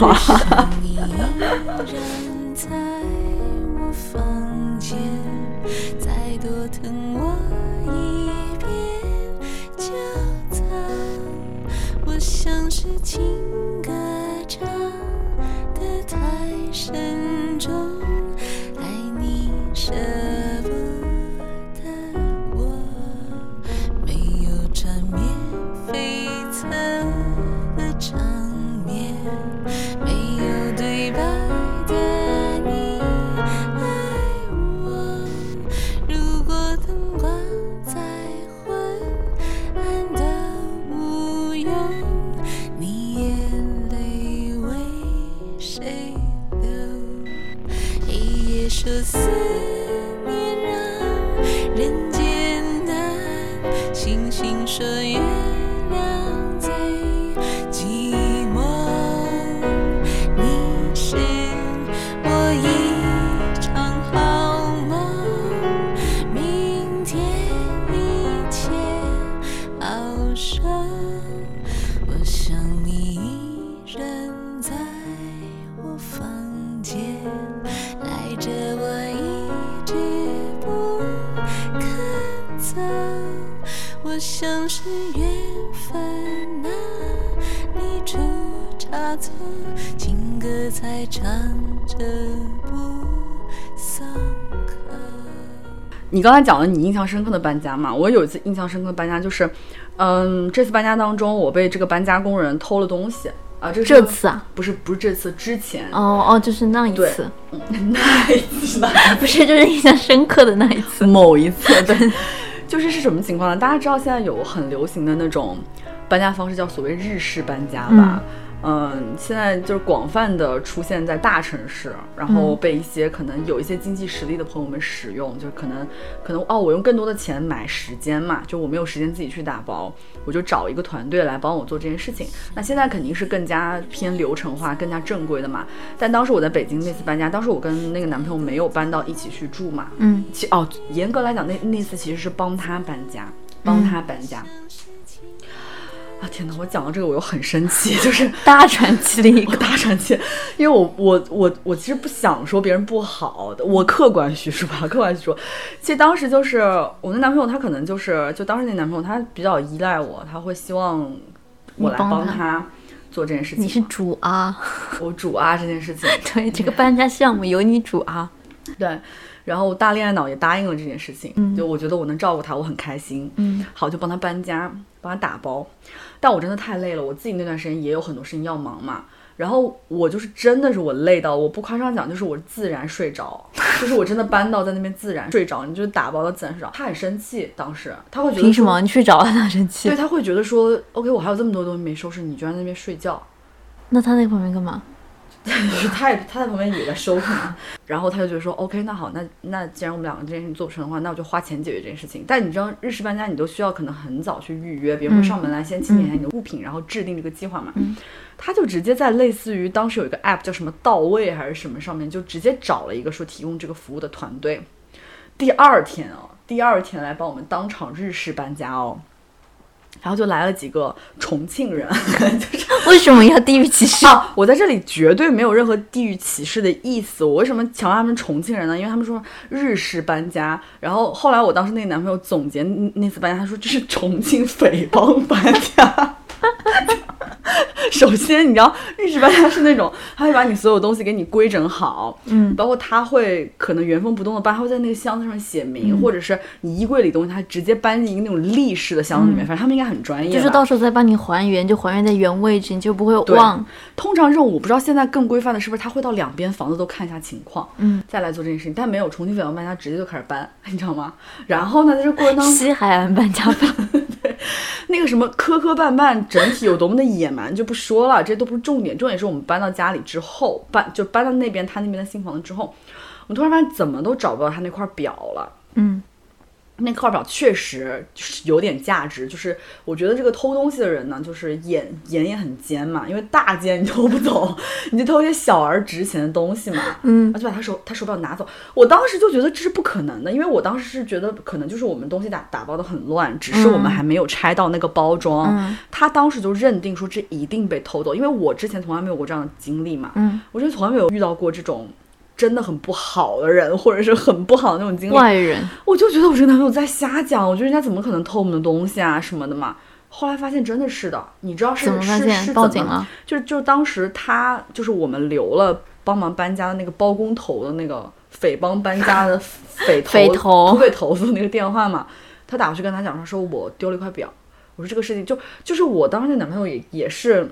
你刚才讲了你印象深刻的搬家嘛，我有一次印象深刻的搬家就是这次搬家当中我被这个搬家工人偷了东西啊。这次啊，不是这次之前，哦就是那一次，那一次不是，就是印象深刻的那一次，某一次。对，就是是什么情况呢？大家知道现在有很流行的那种搬家方式叫所谓日式搬家吧，现在就是广泛的出现在大城市，然后被一些可能有一些经济实力的朋友们使用，就是可能我用更多的钱买时间嘛，就我没有时间自己去打包，我就找一个团队来帮我做这件事情。那现在肯定是更加偏流程化、更加正规的嘛。但当时我在北京那次搬家，当时我跟那个男朋友没有搬到一起去住嘛，严格来讲那次其实是帮他搬家。啊，天哪！我讲到这个，我又很生气，就是大喘气的一个大喘气，因为我其实不想说别人不好的，我客观叙述。其实当时就是我那男朋友，他可能就当时那男朋友他比较依赖我，他会希望我来帮他做这件事情。你是主啊，我主啊这件事情。对，这个搬家项目由你主啊。对。然后大恋爱脑也答应了这件事情，就我觉得我能照顾他，我很开心。好，就帮他搬家，帮他打包。但我真的太累了，我自己那段时间也有很多事情要忙嘛。然后我就是真的是我累到，我不夸张讲，就是我自然睡着，就是我真的搬到在那边自然睡着，你就打包到自然睡着。他很生气，当时他会觉得凭什么你睡着了他生气？对，他会觉得说 OK 我还有这么多东西没收拾，你居然在那边睡觉。那他在旁边干嘛？他在旁边也在收拾嘛，然后他就觉得说 OK 那好，那既然我们两个这件事情做不成的话，那我就花钱解决这件事情。但你知道日式搬家你都需要可能很早去预约，别人会上门来先清点一下你的物品，然后制定这个计划嘛。他就直接在类似于当时有一个 APP 叫什么到位还是什么上面，就直接找了一个说提供这个服务的团队，第二天来帮我们当场日式搬家。然后就来了几个重庆人。就是为什么要地域歧视啊？我在这里绝对没有任何地域歧视的意思。我为什么强调他们重庆人呢？因为他们说日式搬家，然后后来我当时那个男朋友总结那次搬家，他说这是重庆匪帮搬家。首先你知道日式搬家是那种他会把你所有东西给你规整好，嗯，包括他会可能原封不动的搬，他会在那个箱子上写明，或者是你衣柜里东西他直接搬进一个那种立式的箱子里面，反正他们应该很专业，就是到时候再帮你还原，就还原在原位置，你就不会忘。通常这种我不知道现在更规范的是不是他会到两边房子都看一下情况，嗯，再来做这件事情，但没有重庆匪帮搬家直接就开始搬，你知道吗？然后呢在这过程当中西海岸搬家法对，那个什么磕磕绊绊整体有多么的野蛮就不说了，这都不是重点，重点是我们搬到家里之后，搬到那边他那边的新房子之后，我突然发现怎么都找不到他那块表了。嗯，那块表确实有点价值，就是我觉得这个偷东西的人呢，就是眼也很尖嘛，因为大尖你偷不走，你就偷一些小而值钱的东西嘛，嗯，就把他手表拿走。我当时就觉得这是不可能的，因为我当时是觉得可能就是我们东西打包的很乱，只是我们还没有拆到那个包装，嗯，他当时就认定说这一定被偷走，因为我之前从来没有过这样的经历嘛，嗯，我之前从来没有遇到过这种真的很不好的人，或者是很不好的那种经历，外人，我就觉得我这个男朋友在瞎讲，我觉得人家怎么可能偷我们的东西啊什么的嘛。后来发现真的是的，你知道是怎么发现？报警了。就当时他就是我们留了帮忙搬家的那个包工头的那个匪帮搬家的匪头土匪头子那个电话嘛，他打过去跟他讲说我丢了一块表，我说这个事情就是我当时那男朋友也是。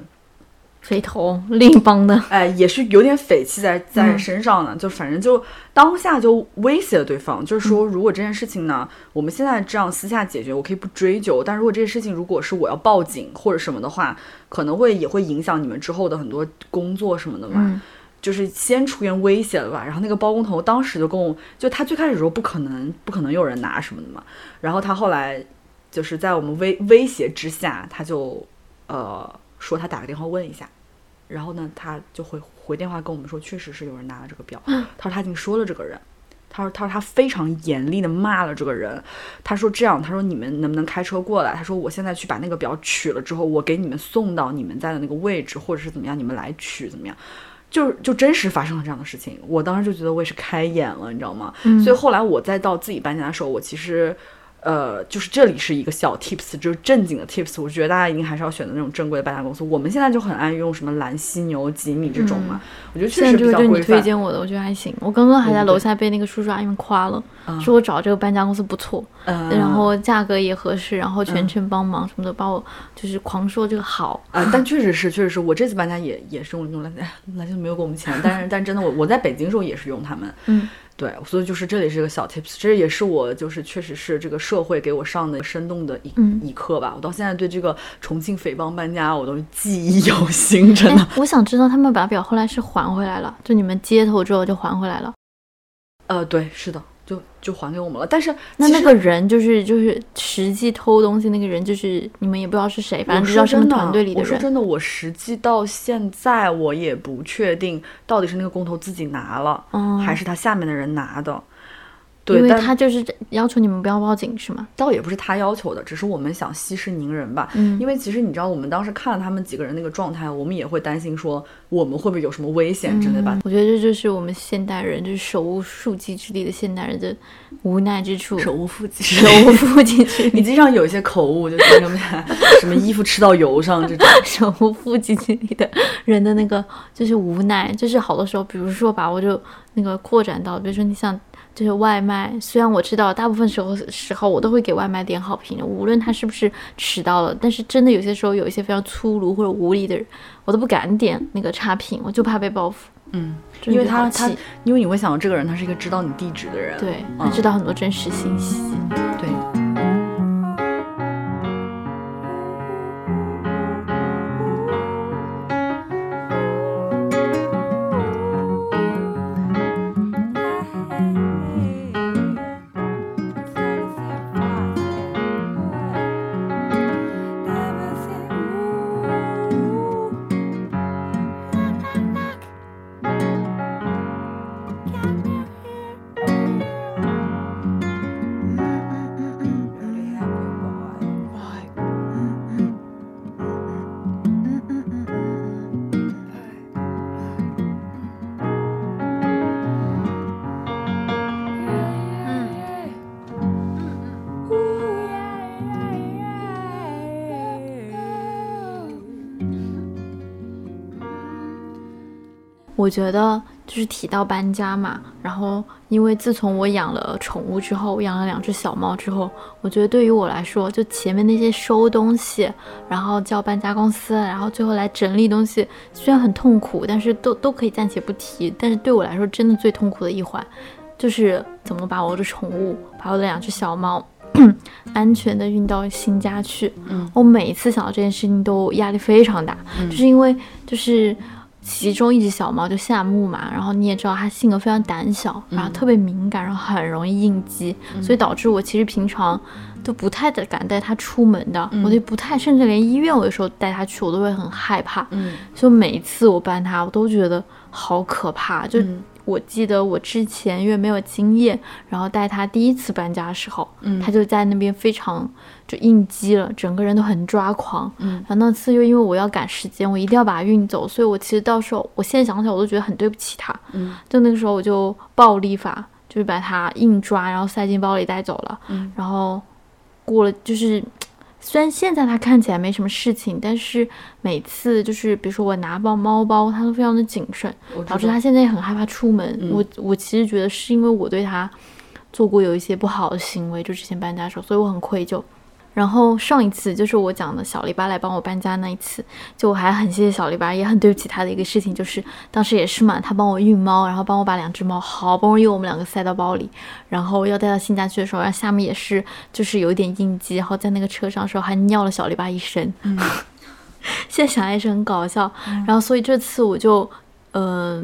匪头另一帮的，哎，也是有点匪气在身上呢，就反正就当下就威胁了对方，就是说如果这件事情呢，我们现在这样私下解决，我可以不追究，但如果这件事情如果是我要报警或者什么的话，可能也会影响你们之后的很多工作什么的嘛。就是先出现威胁了吧，然后那个包工头当时就跟我，就他最开始说不可能有人拿什么的嘛，然后他后来就是在我们威胁之下，他就说他打个电话问一下，然后呢他就回电话跟我们说确实是有人拿了这个表，他说他已经说了这个人，他说他非常严厉的骂了这个人，他说这样，他说你们能不能开车过来，他说我现在去把那个表取了之后，我给你们送到你们在的那个位置，或者是怎么样，你们来取怎么样，就真实发生了这样的事情。我当时就觉得我也是开眼了，你知道吗？所以后来我再到自己搬家的时候，我其实就是这里是一个小 tips， 就是正经的 tips， 我觉得大家一定还是要选择那种正规的搬家公司。我们现在就很爱用什么蓝犀牛、吉米这种嘛，我觉得确实比较规范。现在就是你推荐我的，我觉得还行。我刚刚还在楼下被那个叔叔阿姨们夸了，说我找这个搬家公司不错，然后价格也合适，然后全程帮忙什么的，把我就是狂说这个好啊。但确实是我这次搬家也是用蓝犀牛没有给我们钱，但真的我在北京的时候也是用他们。对，所以就是这里是个小 tips， 这也是我就是确实是这个社会给我上的生动的一课吧。我到现在对这个重庆匪帮搬家我都记忆犹新，真的。我想知道他们把表后来是还回来了，就你们接头之后就还回来了。对，是的，就还给我们了。但是那个人就是实际偷东西那个人，就是你们也不知道是谁，反正知道什么团队里的人。我说真的，我实际到现在我也不确定到底是那个工头自己拿了，还是他下面的人拿的。对，因为他就是要求你们不要报警是吗？倒也不是他要求的，只是我们想息事宁人吧。因为其实你知道我们当时看了他们几个人那个状态，我们也会担心说我们会不会有什么危险之类吧。我觉得这就是我们现代人，就是手无缚鸡之力的现代人的无奈之处。手无缚鸡之力你经常有一些口误，就是什么衣服吃到油上这种手无缚鸡之力的人的那个就是无奈，就是好多时候比如说吧，我就那个扩展到比如说你想就是外卖，虽然我知道大部分时候我都会给外卖点好评的，无论他是不是迟到了，但是真的有些时候有一些非常粗鲁或者无理的人，我都不敢点那个差评，我就怕被报复。因为你会想到这个人他是一个知道你地址的人，对，他知道很多真实信息。对。我觉得就是提到搬家嘛，然后因为自从我养了宠物之后，我养了2只小猫之后，我觉得对于我来说，就前面那些收东西，然后叫搬家公司，然后最后来整理东西，虽然很痛苦，但是都可以暂且不提。但是对我来说，真的最痛苦的一环，就是怎么把我的宠物，把我的2只小猫安全的运到新家去。我每一次想到这件事情都压力非常大，就是因为就是其中一只小猫就夏木嘛，然后你也知道它性格非常胆小，然后特别敏感，然后很容易应激，所以导致我其实平常都不太敢带它出门的，我就不太，甚至连医院我有时候带它去我都会很害怕，所以每一次我搬它我都觉得好可怕。就我记得我之前因为没有经验，然后带他第一次搬家的时候，他就在那边非常就应激了，整个人都很抓狂。然后那次又因为我要赶时间，我一定要把他运走，所以我其实到时候我现在想起来我都觉得很对不起他。就那个时候我就暴力法，就是把他硬抓，然后塞进包里带走了。然后过了就是。虽然现在它看起来没什么事情，但是每次就是比如说我拿包猫包，它都非常的谨慎，导致它现在也很害怕出门。我其实觉得是因为我对它做过有一些不好的行为，就之前搬家的时候，所以我很愧疚。然后上一次就是我讲的小篱笆来帮我搬家那一次，就我还很谢谢小篱笆，也很对不起他的一个事情，就是当时也是嘛，他帮我运猫，然后帮我把2只猫好不容易我们2个塞到包里，然后要带到新家去的时候，然后下面也是就是有点应激，然后在那个车上的时候还尿了小篱笆一身，现在想来也是很搞笑。然后所以这次我就反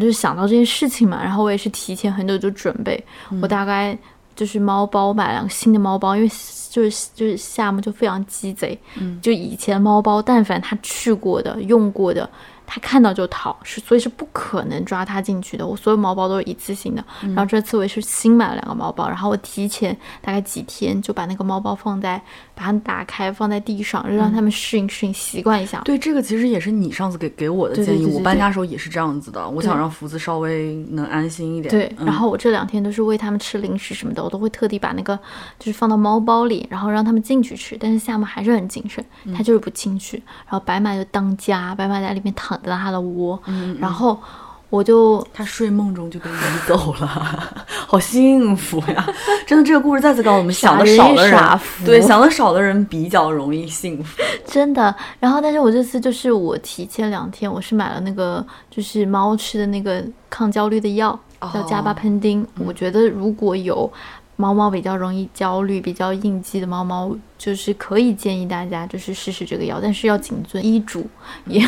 正就是想到这件事情嘛，然后我也是提前很久就准备，我大概就是猫包买2个新的猫包，因为就是夏木就非常鸡贼，就以前猫包但凡他去过的用过的他看到就逃，所以是不可能抓他进去的。我所有猫包都是一次性的，然后这次我也是新买了2个猫包，然后我提前大概几天就把那个猫包把它打开放在地上，就让他们适应适应习惯一下。对，这个其实也是你上次给我的建议。对，我搬家的时候也是这样子的，我想让福子稍微能安心一点。对，然后我这2天都是喂他们吃零食什么的，我都会特地把那个就是放到猫包里，然后让他们进去吃，但是夏木还是很谨慎，他就是不进去。然后白马就当家，白马在里面躺在他的窝，然后我就他睡梦中就被移走了，好幸福呀！真的，这个故事再次告诉我们，想的少的人，对，想的少的人比较容易幸福，真的。然后，但是我这次就是我提前2天，我是买了那个就是猫吃的那个抗焦虑的药，叫加巴喷丁。我觉得如果有猫猫比较容易焦虑、比较应激的猫猫，就是可以建议大家就是试试这个药，但是要谨遵医嘱，也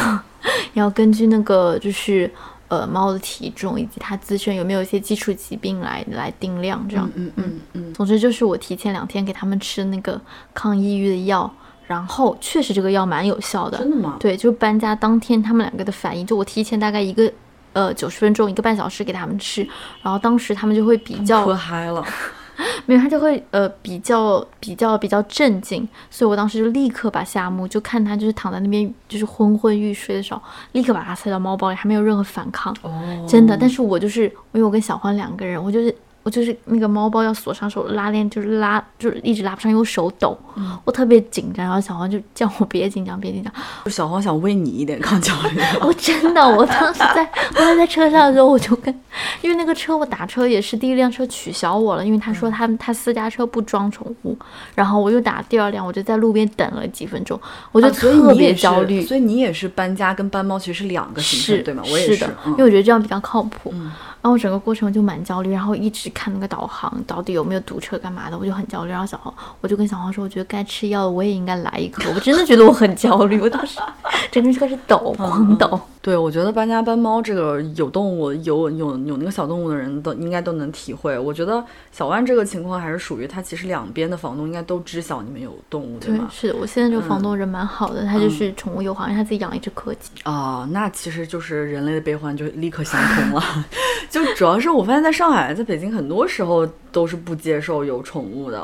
要根据那个就是。猫的体重以及它自身有没有一些基础疾病来定量，这样。总之就是我提前2天给他们吃那个抗抑郁的药，然后确实这个药蛮有效的。真的吗？对，就搬家当天他们2个的反应，就我提前大概一个90分钟1个半小时给他们吃，然后当时他们就会比较喝嗨了。没有，他就会比较镇静，所以我当时就立刻把夏木，就看他就是躺在那边就是昏昏欲睡的时候，立刻把他塞到猫包里，还没有任何反抗。真的。但是我就是因为我跟小欢2个人，我就是那个猫包要锁上手拉链，就是一直拉不上，因为我手抖，我特别紧张。然后小黄就叫我别紧张，小黄想喂你一点抗焦虑。我真的，我当时在车上的时候，我就因为那个车我打车也是第1辆车取消我了，因为他说他私家车不装宠物，然后我又打第2辆，我就在路边等了几分钟，我就特别焦虑。所以你也是搬家跟搬猫其实是2个行程对吗？我也 是的、因为我觉得这样比较靠谱。然后整个过程我就蛮焦虑，然后一直看那个导航到底有没有堵车干嘛的，我就很焦虑。然后我就跟小黄说，我觉得该吃药我也应该来一颗。我真的觉得我很焦虑，我当时整个人就开始抖，狂抖。对，我觉得搬家搬猫这个有动物有那个小动物的人都应该都能体会。我觉得小万这个情况还是属于他其实2边的房东应该都知晓你们有动物对吧？对，是的。我现在这个房东人蛮好的，他就是宠物友好，因为他自己养1只柯基。那其实就是人类的悲欢就立刻相通了。就主要是我发现在上海在北京很多时候都是不接受有宠物的，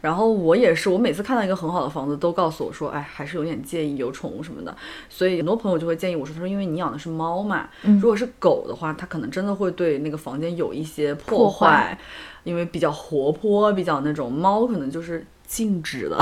然后我每次看到一个很好的房子都告诉我说，哎，还是有点介意有宠物什么的。所以很多朋友就会建议我说，他说因为你养的是猫嘛，如果是狗的话它可能真的会对那个房间有一些破坏，因为比较活泼，比较那种，猫可能就是静止的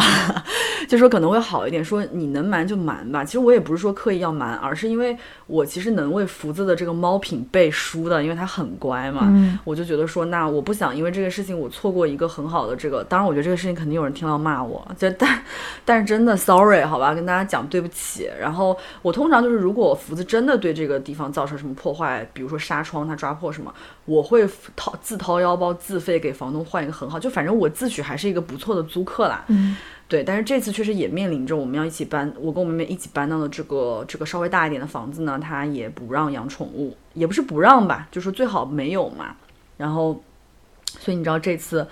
就说可能会好一点，说你能瞒就瞒吧。其实我也不是说刻意要瞒，而是因为我其实能为福子的这个猫品背书的，因为它很乖嘛、嗯、我就觉得说那我不想因为这个事情我错过一个很好的这个，当然我觉得这个事情肯定有人听到骂我，就但是真的 sorry 好吧，跟大家讲对不起。然后我通常就是如果福子真的对这个地方造成什么破坏，比如说纱窗它抓破什么，我会自掏腰包自费给房东换一个很好，就反正我自诩还是一个不错的租客啦。嗯，对，但是这次确实也面临着我们要一起搬，我跟我妹妹一起搬到的这个稍微大一点的房子呢，她也不让养宠物，也不是不让吧，就说最好没有嘛。然后，所以你知道这次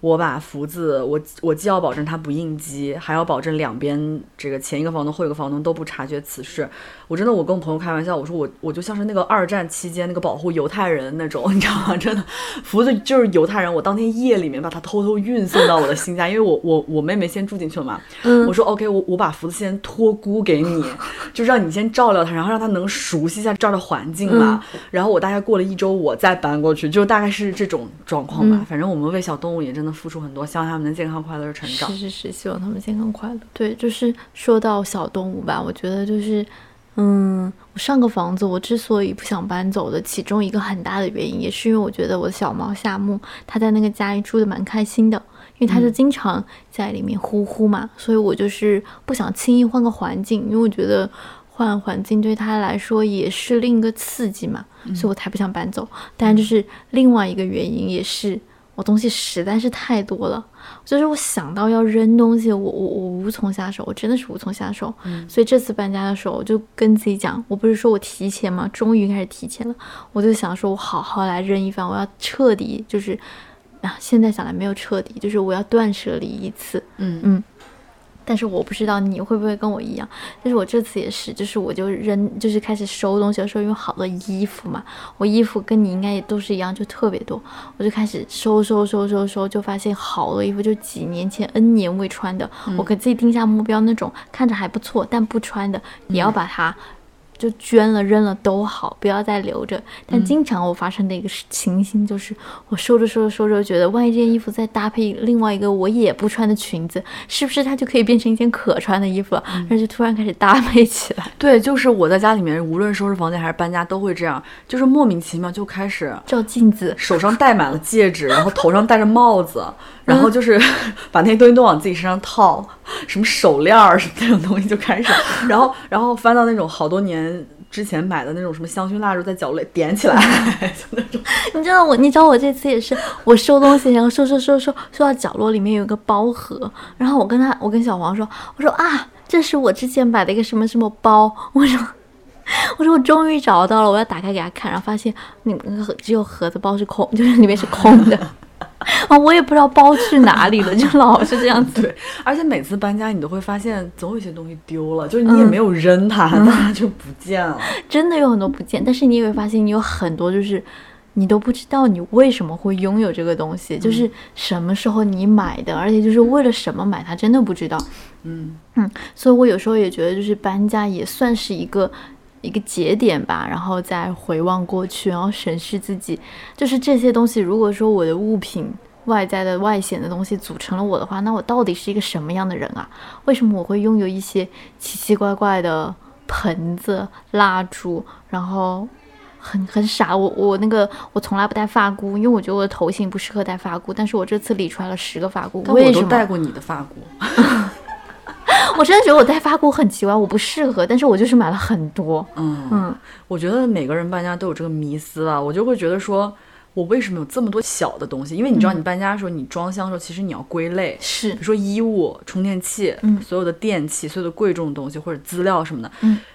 我把福子，我既要保证她不应激，还要保证两边这个前一个房东后一个房东都不察觉此事。我真的，我跟我朋友开玩笑，我说我就像是那个二战期间那个保护犹太人那种，你知道吗？真的，福子就是犹太人。我当天夜里面把他偷偷运送到我的新家，因为我妹妹先住进去了嘛。嗯、我说 OK， 我把福子先托孤给你，就让你先照料他，然后让他能熟悉一下这儿的环境吧、嗯。然后我大概过了一周，我再搬过去，就大概是这种状况吧。嗯、反正我们为小动物也真的付出很多，希望他们能健康快乐的成长。是是是，希望他们健康快乐。对，就是说到小动物吧，我觉得就是我上个房子我之所以不想搬走的其中一个很大的原因，也是因为我觉得我的小猫夏木它在那个家里住得蛮开心的，因为它就经常在里面呼呼嘛、嗯、所以我就是不想轻易换个环境，因为我觉得换环境对它来说也是另一个刺激嘛、嗯、所以我才不想搬走。但就是另外一个原因也是我东西实在是太多了，就是我想到要扔东西，我无从下手，我真的是无从下手、嗯、所以这次搬家的时候我就跟自己讲，我不是说我提前吗，终于开始提前了，我就想说我好好来扔一番，我要彻底就是、啊、现在想来没有彻底，就是我要断舍离一次。嗯嗯，但是我不知道你会不会跟我一样，就是我这次也是，就是我就扔，就是开始收东西的时候，因为好多衣服嘛，我衣服跟你应该也都是一样，就特别多，我就开始收，就发现好多衣服就几年前 N 年未穿的、嗯、我给自己定下目标，那种看着还不错但不穿的也要把它就捐了扔了都好，不要再留着。但经常我发生的一个情形就是、嗯、我收着觉得万一这件衣服再搭配另外一个我也不穿的裙子，是不是它就可以变成一件可穿的衣服了、嗯、而且突然开始搭配起来。对，就是我在家里面无论收拾房间还是搬家都会这样，就是莫名其妙就开始照镜子，手上戴满了戒指然后头上戴着帽子然后就是把那些东西都往自己身上套，什么手链什么那种东西就开始，然后翻到那种好多年之前买的那种什么香薰蜡烛在角落里点起来就那种。你知道我这次也是，我收东西然后收到角落里面有一个包盒，然后我跟小黄说，我说啊，这是我之前买的一个什么什么包，我说我终于找到了，我要打开给他看，然后发现只有盒子，包是空，就是里面是空的啊，我也不知道包去哪里了，就老是这样子。对，而且每次搬家你都会发现总有一些东西丢了，就是你也没有扔它，但它就不见了。真的有很多不见，但是你也会发现你有很多就是你都不知道你为什么会拥有这个东西，就是什么时候你买的，而且就是为了什么买它，真的不知道。所以我有时候也觉得就是搬家也算是一个节点吧，然后再回望过去，然后审视自己，就是这些东西如果说我的物品外在的外显的东西组成了我的话，那我到底是一个什么样的人啊？为什么我会拥有一些奇奇怪怪的盆子蜡烛，然后很傻，我从来不戴发箍，因为我觉得我的头型不适合戴发箍，但是我这次理出来了10个发箍。为什么？我都戴过你的发箍我真的觉得我戴发箍很奇怪，我不适合，但是我就是买了很多。我觉得每个人搬家都有这个迷思啊，我就会觉得说我为什么有这么多小的东西，因为你知道你搬家的时候、你装箱的时候其实你要归类，是比如说衣物充电器、所有的电器所有的贵重的东西或者资料什么的、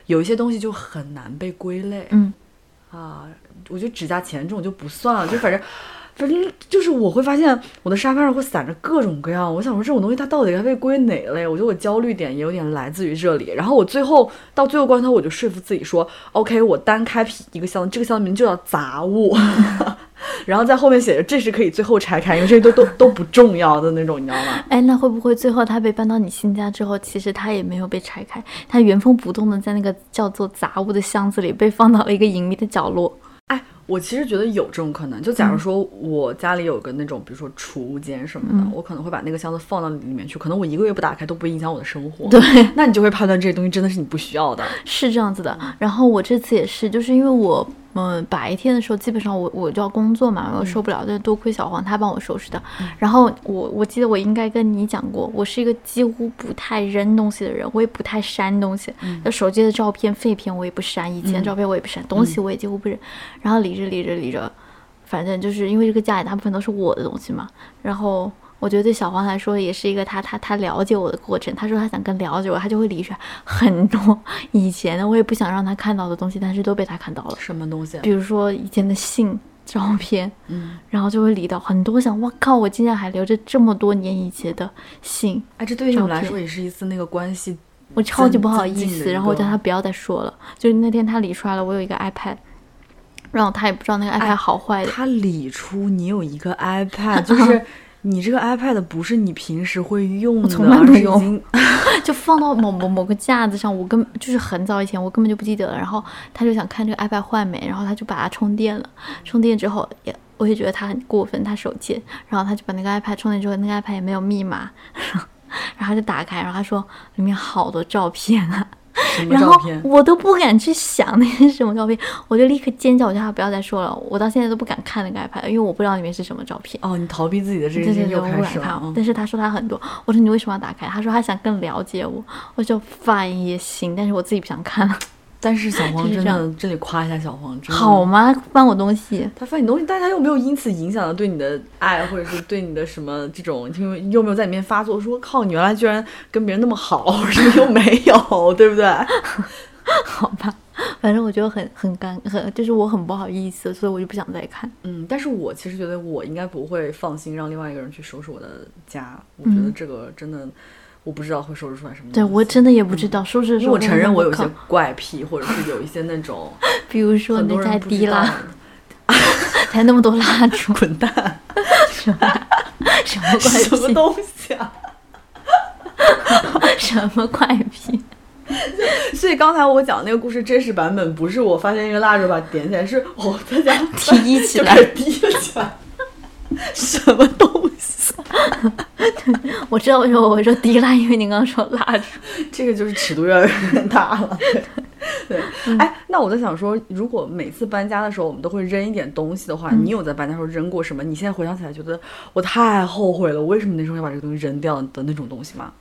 有一些东西就很难被归类。我觉得指甲钳这种就不算了，就反正就是我会发现我的沙发上会散着各种各样，我想说这种东西它到底该被归哪类，我觉得我焦虑点也有点来自于这里。然后我到最后关头我就说服自己说 OK， 我单开辟一个箱子，这个箱子名就叫杂物然后在后面写着这是可以最后拆开，因为这些都不重要的那种，你知道吗？哎，那会不会最后他被搬到你新家之后，其实他也没有被拆开，他原封不动的在那个叫做杂物的箱子里被放到了一个隐秘的角落？哎，我其实觉得有这种可能，就假如说我家里有个那种比如说储物间什么的，我可能会把那个箱子放到里面去，可能我一个月不打开都不影响我的生活。对，那你就会判断这些东西真的是你不需要的，是这样子的。然后我这次也是，就是因为我白天的时候基本上我就要工作嘛，我受不了，但多亏小黄他帮我收拾的。然后我记得我应该跟你讲过，我是一个几乎不太扔东西的人，我也不太删东西，手机的照片废片我也不删，以前的照片我也不删，东西我也几乎不扔。然后理着，反正就是因为这个家里大部分都是我的东西嘛，然后我觉得对小黄来说也是一个他了解我的过程。他说他想更了解我，他就会理解很多以前的我也不想让他看到的东西，但是都被他看到了。什么东西？比如说以前的信、照片，然后就会理到很多，想哇靠，我竟然还留着这么多年以前的信。哎，这对于你们来说也是一次那个关系，我超级不好意思，然后我叫他不要再说了。就是那天他理出来了，我有一个 iPad。然后他也不知道那个 iPad 好坏的，他理出你有一个 iPad， 就是你这个 iPad 不是你平时会用的，我从来不用，就放到某个架子上，我根本就是很早以前我根本就不记得了。然后他就想看这个 iPad 坏没，然后他就把它充电了，充电之后也我也觉得他很过分，他手贱，然后他就把那个 iPad 充电之后，那个 iPad 也没有密码，然后就打开，然后他说里面好多照片啊。然后我都不敢去想那是什么照片，我就立刻尖叫，我叫他不要再说了。我到现在都不敢看那个 iPad， 因为我不知道里面是什么照片。哦，你逃避自己的这件事又开始了。但是他说他很多，我说你为什么要打开？他说他想更了解我。我说反也行，但是我自己不想看了。但是小黄真的，这里夸一下小黄，真的好吗？翻我东西，他翻你东西，但他又没有因此影响到对你的爱，或者是对你的什么这种，又没有在里面发作，说靠，你原来居然跟别人那么好，什么又没有，对不对？好吧，反正我觉得很就是我很不好意思，所以我就不想再看。但是我其实觉得我应该不会放心让另外一个人去收拾我的家，我觉得这个真的。我不知道会收拾出来什么东西。对，我真的也不知道收拾出来。因为我承认我有些怪癖，或者是有一些那种，比如说你在滴蜡，才那么多蜡烛，滚蛋！什么怪癖？什么东西啊？什么怪癖？所以刚才我讲那个故事真实版本，不是我发现一个蜡烛把它点起来，是我在家提起来，提起来。什么东西？我知道为什么我说滴蜡，因为你刚刚说蜡烛，这个就是尺度越来越大了。对，哎，那我在想说，如果每次搬家的时候我们都会扔一点东西的话，你有在搬家的时候扔过什么？你现在回想起来觉得我太后悔了，我为什么那时候要把这个东西扔掉的那种东西吗？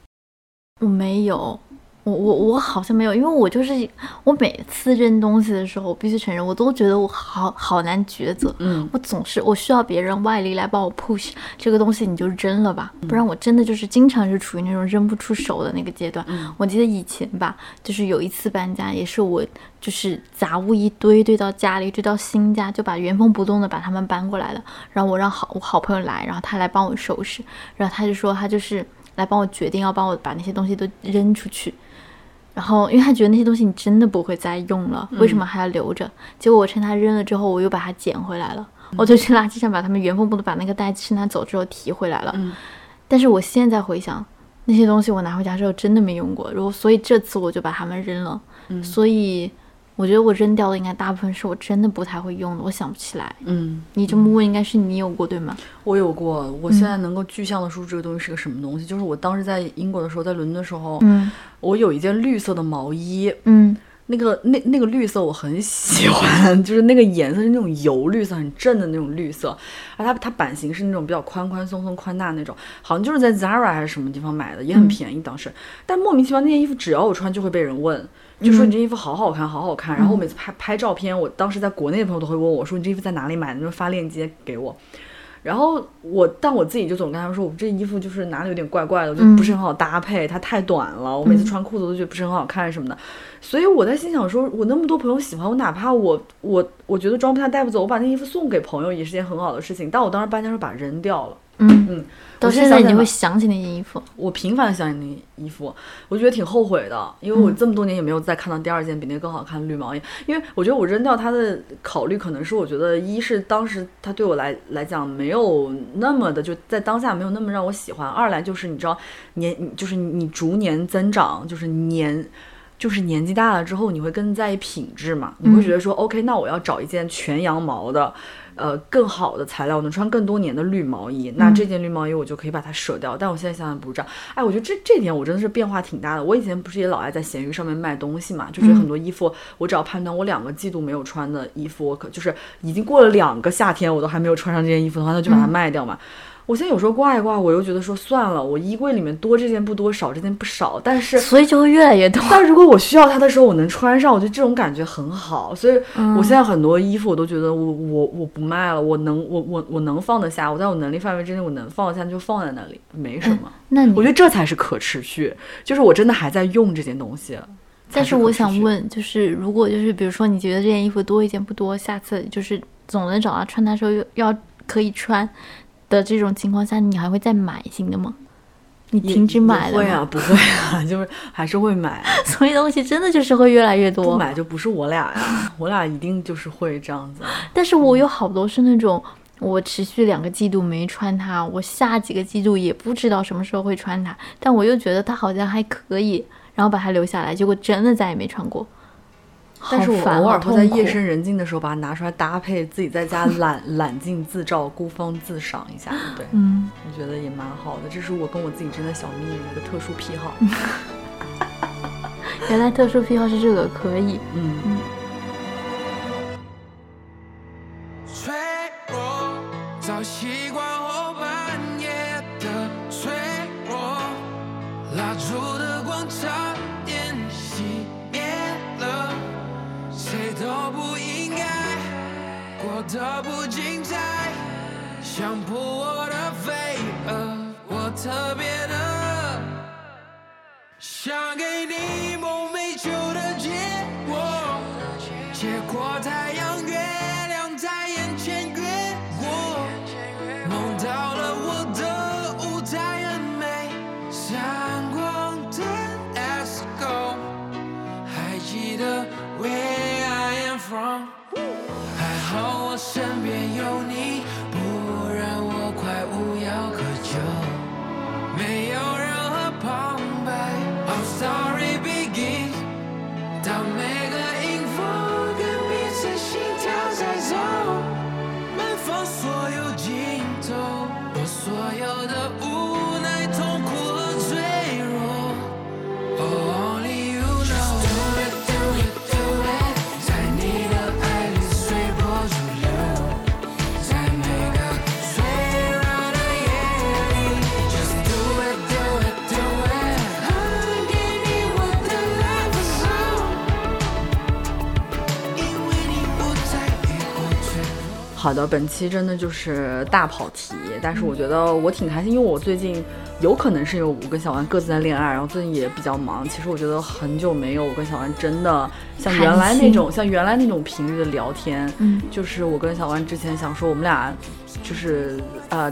我没有。我好像没有，因为我就是我每次扔东西的时候，我必须承认，我都觉得我好难抉择。我总是我需要别人外力来帮我 push 这个东西，你就扔了吧，不然我真的就是经常是处于那种扔不出手的那个阶段。我记得以前吧，就是有一次搬家，也是我就是杂物一堆堆到家里，堆到新家，就把原封不动的把他们搬过来了。然后我让我好朋友来，然后他来帮我收拾，然后他就说他就是来帮我决定要帮我把那些东西都扔出去。然后因为他觉得那些东西你真的不会再用了，为什么还要留着？结果我趁他扔了之后，我又把它捡回来了。我就去垃圾上把他们原封不动把那个袋子趁他走之后提回来了。但是我现在回想那些东西，我拿回家之后真的没用过，然后所以这次我就把他们扔了。所以我觉得我扔掉的应该大部分是我真的不太会用的，我想不起来。你这么问，应该是你有过对吗？我有过，我现在能够具象的说出这个东西是个什么东西，就是我当时在英国的时候，在伦敦的时候，我有一件绿色的毛衣，那个绿色我很喜欢，就是那个颜色是那种油绿色，很正的那种绿色，而它版型是那种比较宽宽松松宽大那种，好像就是在 Zara 还是什么地方买的，也很便宜当时。但莫名其妙那件衣服只要我穿就会被人问，就说你这衣服好好看好好看。然后我每次拍照片，我当时在国内的朋友都会问我说你这衣服在哪里买的，就发链接给我。然后但我自己就总跟他们说，我这衣服就是哪里有点怪怪的，就不是很好搭配，它太短了，我每次穿裤子都觉得不是很好看什么的。所以我在心想说，我那么多朋友喜欢我，哪怕我觉得装不下带不走，我把那衣服送给朋友也是件很好的事情。但我当时搬家时候把它扔掉了。到现在你会想起那件衣服？我频繁想起那件衣服，我觉得挺后悔的，因为我这么多年也没有再看到第二件比那个更好看的绿毛衣。因为我觉得我扔掉它的考虑可能是，我觉得一是当时它对我来讲没有那么的，就在当下没有那么让我喜欢；二来就是你知道，就是你逐年增长，就是年就是年纪大了之后你会更在意品质嘛，你会觉得说 OK 那我要找一件全羊毛的更好的材料能穿更多年的绿毛衣，那这件绿毛衣我就可以把它舍掉，但我现在想想不是这样。哎，我觉得这点我真的是变化挺大的。我以前不是也老爱在闲鱼上面卖东西嘛，就觉得很多衣服我只要判断我2个季度没有穿的衣服，我可就是已经过了2个夏天我都还没有穿上这件衣服的话，那就把它卖掉嘛。我现在有时候挂一挂我又觉得说算了，我衣柜里面多这件不多少这件不少，但是所以就会越来越多，但如果我需要它的时候我能穿上，我觉得这种感觉很好。所以我现在很多衣服我都觉得我不卖了，我能放得下，我在我能力范围之内我能放得下就放在那里没什么。那我觉得这才是可持续，就是我真的还在用这件东西。但是我想问，就是如果就是比如说你觉得这件衣服多一件不多，下次就是总能找到穿它的时候要可以穿的这种情况下，你还会再买新的吗？你停止买了吗？不会啊就是还是会买。所以东西真的就是会越来越多，不买就不是我俩呀、啊、我俩一定就是会这样子。但是我有好多是那种我持续2个季度没穿它，我下几个季度也不知道什么时候会穿它，但我又觉得它好像还可以，然后把它留下来，结果真的再也没穿过。但是我偶尔会在夜深人静的时候把它拿出来搭配自己在家揽镜自照孤芳自赏一下，对，我觉得也蛮好的，这是我跟我自己真的小秘密，一个特殊癖好。原来特殊癖好是这个，可以，脆弱早习惯后半夜的脆弱，蜡烛的光照点熄灭了，谁都不应该过得不精彩，想扑我的飞蛾，我特别的想给你梦寐求的结果，结果太阳月亮在眼前越过，梦到了我的舞台很美，闪光灯 Let's go， 还记得 Where From， 还好我身边有你，不然我快无药可救，没有任何旁白。Our story begins， 当每个音符跟彼此心跳在走，奔放所有尽头，我所有的无奈、痛苦和脆弱。Oh，only you know。好的，本期真的就是大跑题，但是我觉得我挺开心，因为我最近有可能是因为我跟小丸各自在恋爱，然后最近也比较忙，其实我觉得很久没有我跟小丸真的像原来那种频率的聊天，就是我跟小丸之前想说我们俩就是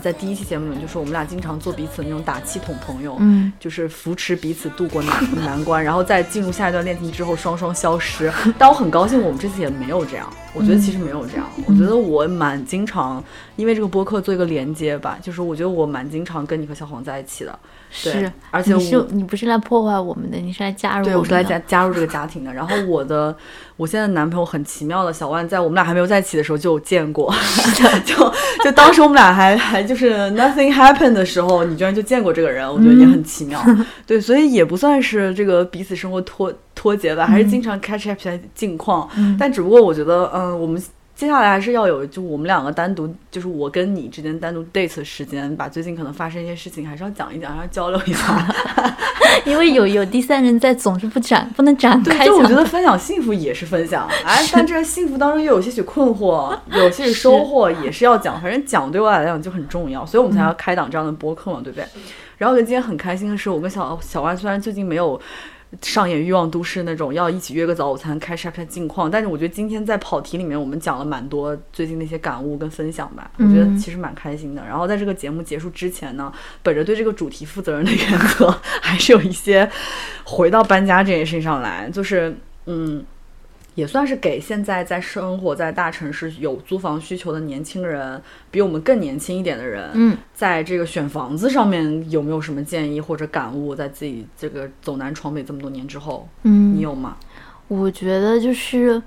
在第一期节目里就说我们俩经常做彼此那种打气筒朋友，就是扶持彼此度过难关，然后在进入下一段恋情之后双双消失。但我很高兴我们这次也没有这样，我觉得其实没有这样，我觉得我蛮经常因为这个播客做一个连接吧，就是我觉得我蛮经常跟你和小黄在一起的。对，而且你不是来破坏我们的，你是来加入我们的。对，我是来加入这个家庭的。然后我现在男朋友很奇妙的，小万在我们俩还没有在一起的时候就有见过，就当时我们俩还就是 nothing happened 的时候，你居然就见过这个人，我觉得也很奇妙。对，所以也不算是这个彼此生活脱节吧，还是经常 catch up 一下近况。但只不过我觉得，我们接下来还是要有，就我们两个单独，就是我跟你之间单独 date 的时间，把最近可能发生一些事情还是要讲一讲，还是要交流一下。因为有第三人在，总是不能展开。对，就我觉得分享幸福也是分享，哎，但这幸福当中又有些许困惑，有些许收获，也是要讲。反正讲对我来讲就很重要，所以我们才要开档这样的播客嘛，对不对？然后我今天很开心的是，我跟小万虽然最近没有上演欲望都市那种要一起约个早午餐开始看近况，但是我觉得今天在跑题里面我们讲了蛮多最近那些感悟跟分享吧，我觉得其实蛮开心的。然后在这个节目结束之前呢，本着对这个主题负责任的原则，还是有一些回到搬家这件事情上来，就是也算是给现在在生活在大城市有租房需求的年轻人，比我们更年轻一点的人，在这个选房子上面有没有什么建议或者感悟？在自己这个走南闯北这么多年之后，你用吗？我觉得就是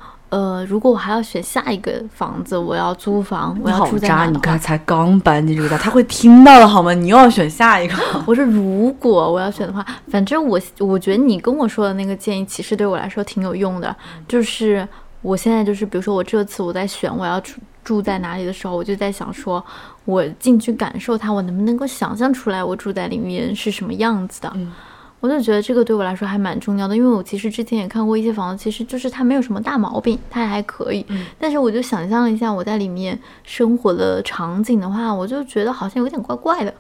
如果我还要选下一个房子，我要租房，我要住在哪？你刚才刚搬进这个家，他会听到的好吗？你又要选下一个。我说如果我要选的话，反正我觉得你跟我说的那个建议，其实对我来说挺有用的。就是我现在就是，比如说我这次我在选我要住在哪里的时候，我就在想说，我进去感受它，我能不能够想象出来我住在里面是什么样子的。嗯，我就觉得这个对我来说还蛮重要的，因为我其实之前也看过一些房子，其实就是它没有什么大毛病，它还可以，但是我就想象了一下我在里面生活的场景的话，我就觉得好像有点怪怪的，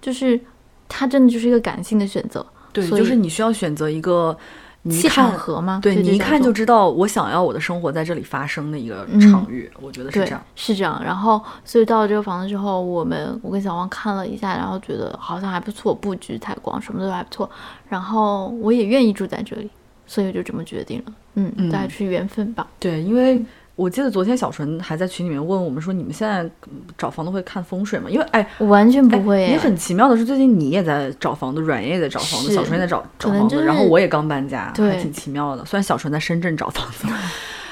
就是它真的就是一个感性的选择。对，就是你需要选择一个气场合吗？对，你一看就知道我想要我的生活在这里发生的一个场域，我觉得是这样，是这样。然后所以到了这个房子之后，我跟小汪看了一下，然后觉得好像还不错，布局采光什么都还不错，然后我也愿意住在这里，所以我就这么决定了。嗯，大概是缘分吧。对，因为我记得昨天小纯还在群里面问我们说，你们现在找房子会看风水吗？因为我完全不会。也很奇妙的是，最近你也在找房子，阮爷也在找房子，小纯也在找房子，然后我也刚搬家，还挺奇妙的。虽然小纯在深圳找房子，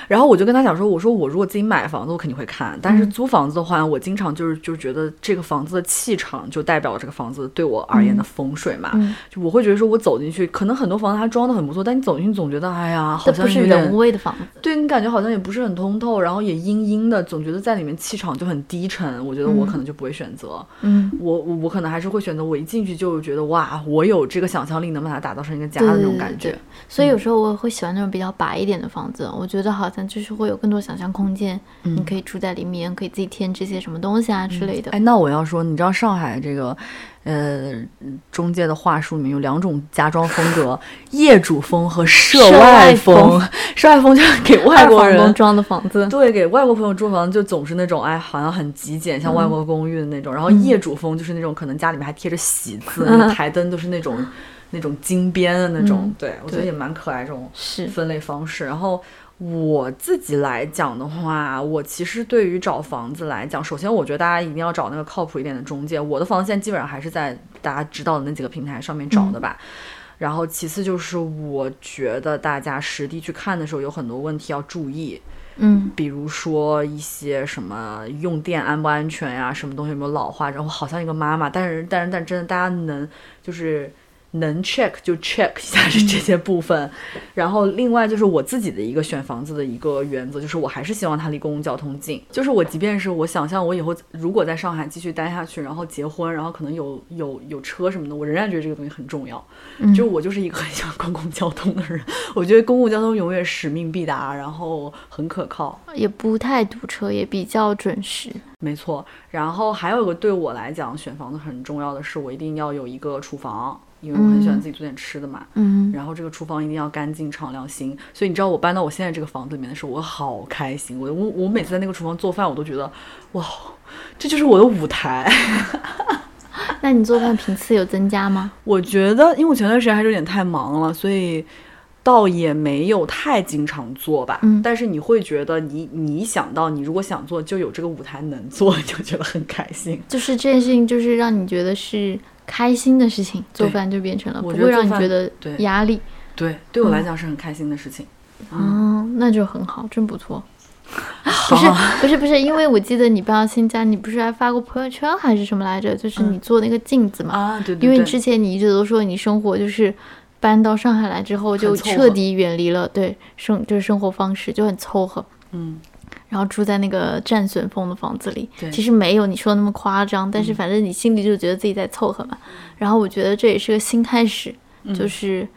然后我就跟他讲说，我说我如果自己买房子我肯定会看，但是租房子的话，我经常就是觉得这个房子的气场就代表这个房子对我而言的风水嘛。就我会觉得说，我走进去，可能很多房子它装的很不错，但你走进去总觉得哎呀，好像不是人味的房子，对，你感觉好像也不是很通透，然后也阴阴的，总觉得在里面气场就很低沉。我觉得我可能就不会选择，我可能还是会选择我一进去就觉得哇，我有这个想象力能把它打造成一个家的那种感觉。对，所以有时候我会喜欢那种比较白一点的房子，我觉得好像就是会有更多想象空间，你可以住在里面，可以自己添这些什么东西啊之类的。哎，那我要说，你知道上海这个中介的话术里面有两种家装风格，业主风和涉外风。涉外风就是给外国人装的房子，对，给外国朋友住房就总是那种哎，好像很极简，像外国公寓的那种。然后业主风就是那种可能家里面还贴着喜字，台灯都是那种金边的那种。对，我觉得也蛮可爱这种分类方式。然后我自己来讲的话，我其实对于找房子来讲，首先我觉得大家一定要找那个靠谱一点的中介。我的房子现在基本上还是在大家知道的那几个平台上面找的吧。然后其次就是我觉得大家实地去看的时候有很多问题要注意，比如说一些什么用电安不安全呀，什么东西有没有老化。然后好像一个妈妈，但真的大家能就是能 check 就 check 一下这些部分。然后另外就是我自己的一个选房子的一个原则，就是我还是希望它离公共交通近。就是我即便是我想象我以后如果在上海继续待下去，然后结婚，然后可能有车什么的，我仍然觉得这个东西很重要。就我就是一个很喜欢公共交通的人，我觉得公共交通永远使命必达，然后很可靠，也不太堵车，也比较准时。没错。然后还有一个对我来讲选房子很重要的是，我一定要有一个厨房，因为我很喜欢自己做点吃的嘛。然后这个厨房一定要干净敞亮新。所以你知道我搬到我现在这个房子里面的时候，我好开心。我每次在那个厨房做饭，我都觉得哇，这就是我的舞台。那你做饭频次有增加吗？我觉得因为我前段时间还是有点太忙了，所以倒也没有太经常做吧。但是你会觉得你想到你如果想做就有这个舞台能做，就觉得很开心。就是这件事情就是让你觉得是开心的事情，做饭就变成了不会让你觉得压力。对我来讲是很开心的事情。那就很好，真不错。不是，因为我记得你搬到新家，你不是还发过朋友圈还是什么来着？就是你做那个镜子嘛。对。因为之前你一直都说你生活就是搬到上海来之后就彻底远离了对就是生活方式就很凑合。然后住在那个战损风的房子里，其实没有你说那么夸张，但是反正你心里就觉得自己在凑合嘛。然后我觉得这也是个新开始，就是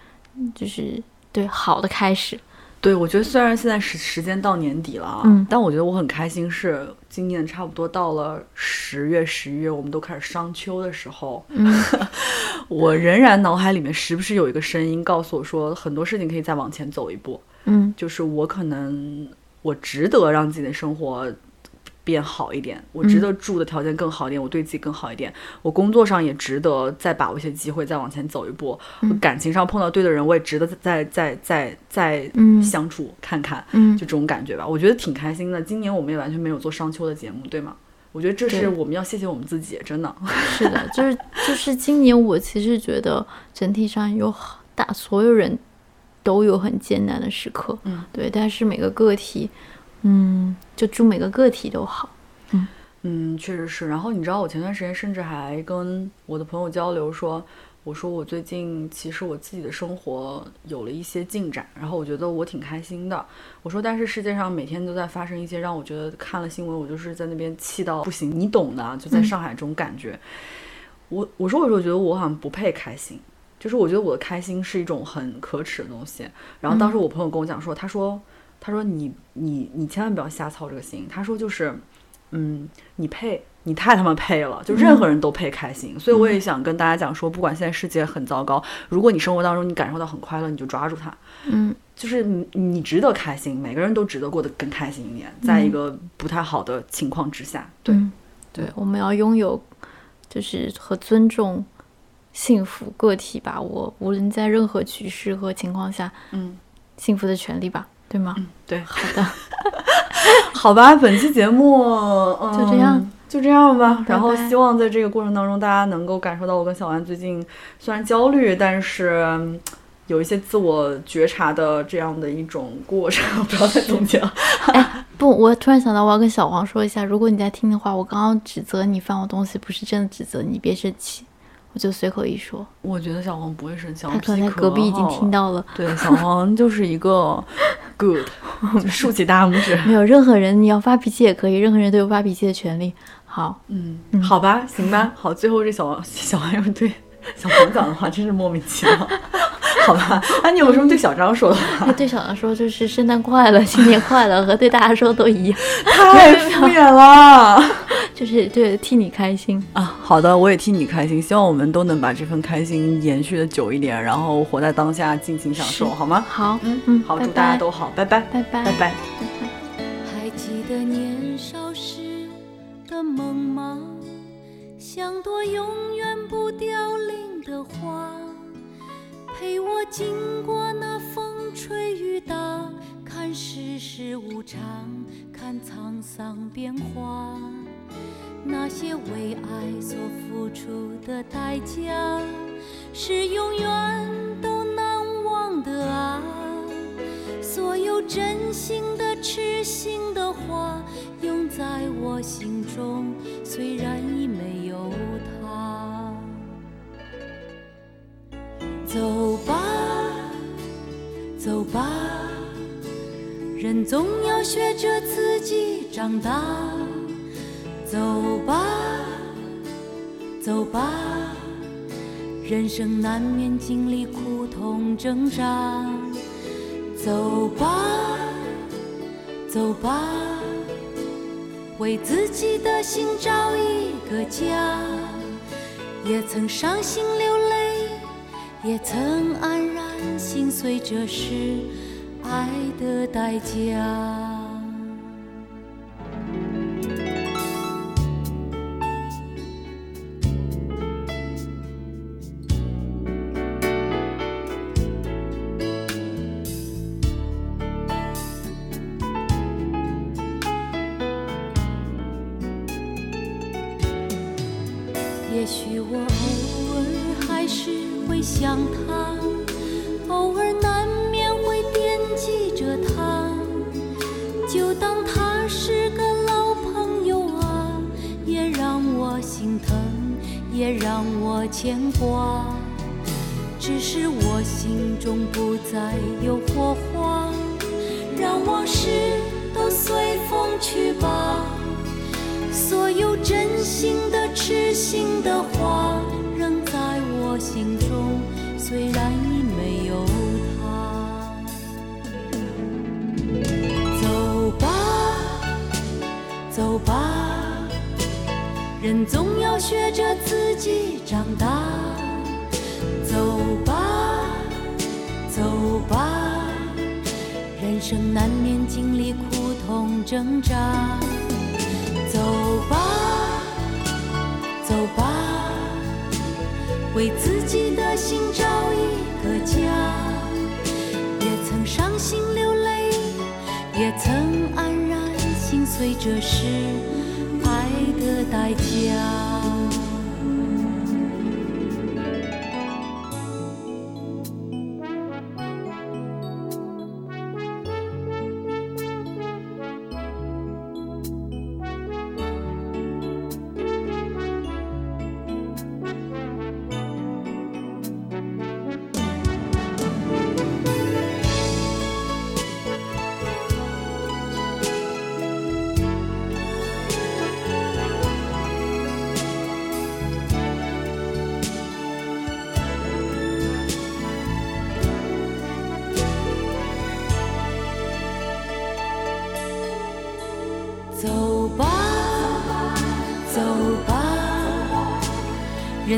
对好的开始。对，我觉得虽然现在时间到年底了，但我觉得我很开心是今年差不多到了10月11月，我们都开始商秋的时候，我仍然脑海里面时不时有一个声音告诉我说，很多事情可以再往前走一步。就是我值得让自己的生活变好一点，我值得住的条件更好一点，我对自己更好一点，我工作上也值得再把握一些机会再往前走一步，我感情上碰到对的人我也值得再相处看看，就这种感觉吧。我觉得挺开心的。今年我们也完全没有做商秋的节目，对吗？我觉得这是我们要谢谢我们自己，真的是的。就是今年我其实觉得整体上有所有人都有很艰难的时刻，嗯，对，但是每个个体，嗯，就祝每个个体都好。嗯嗯，确实是。然后你知道，我前段时间甚至还跟我的朋友交流说，我说我最近其实我自己的生活有了一些进展，然后我觉得我挺开心的。我说，但是世界上每天都在发生一些让我觉得看了新闻我就是在那边气到不行，你懂的，就在上海这种感觉。我觉得我好像不配开心，就是我觉得我的开心是一种很可耻的东西。然后当时我朋友跟我讲说，他说你千万不要瞎操这个心，他说就是，你配。你太他妈配了，就任何人都配开心，所以我也想跟大家讲说，不管现在世界很糟糕，如果你生活当中你感受到很快乐，你就抓住它，就是你值得开心，每个人都值得过得更开心一点，在一个不太好的情况之下，对，对，我们要拥有就是和尊重幸福个体吧，我无论在任何局势和情况下，幸福的权利吧，对吗？对，好的，好吧，本期节目就这样吧，然后希望在这个过程当中大家能够感受到我跟小安最近虽然焦虑，但是有一些自我觉察的这样的一种过程，不要再总结了。哎，不，我突然想到我要跟小黄说一下，如果你在听的话，我刚刚指责你翻我东西不是真的指责你，别生气，我就随口一说。我觉得小黄不会生气，他可能在隔壁已经听到了。对，小黄就是一个 good 就竖起大拇指。没有任何人，你要发脾气也可以，任何人都有发脾气的权利。好，好吧，行吧，好，最后这小王又对小王讲的话真是莫名其妙，好吧？那你有什么对小张说的话？对小张说就是圣诞快乐、新年快乐，和对大家说都一样，太敷衍了。就是对，替你开心啊！好的，我也替你开心，希望我们都能把这份开心延续的久一点，然后活在当下，尽情享受，好吗？好，好，祝大家都好，拜拜，拜拜，拜拜。还记得年少时。的梦吗？像朵永远不凋零的花，陪我经过那风吹雨打，看世事无常，看沧桑变化。那些为爱所付出的代价，是永远都难忘的啊！所有真心的、痴心的话。永在我心中，虽然已没有他。走吧，走吧，人总要学着自己长大。走吧，走吧，人生难免经历苦痛挣扎。走吧，走吧。为自己的心找一个家，也曾伤心流泪，也曾黯然心碎，这是爱的代价。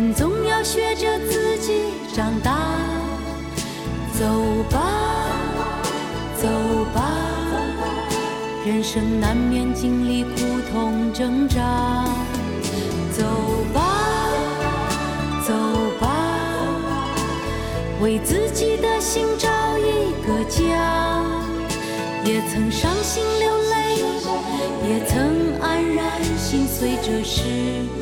人总要学着自己长大，走吧走吧，人生难免经历苦痛挣扎，走吧走吧，为自己的心找一个家，也曾伤心流泪，也曾黯然心碎，这是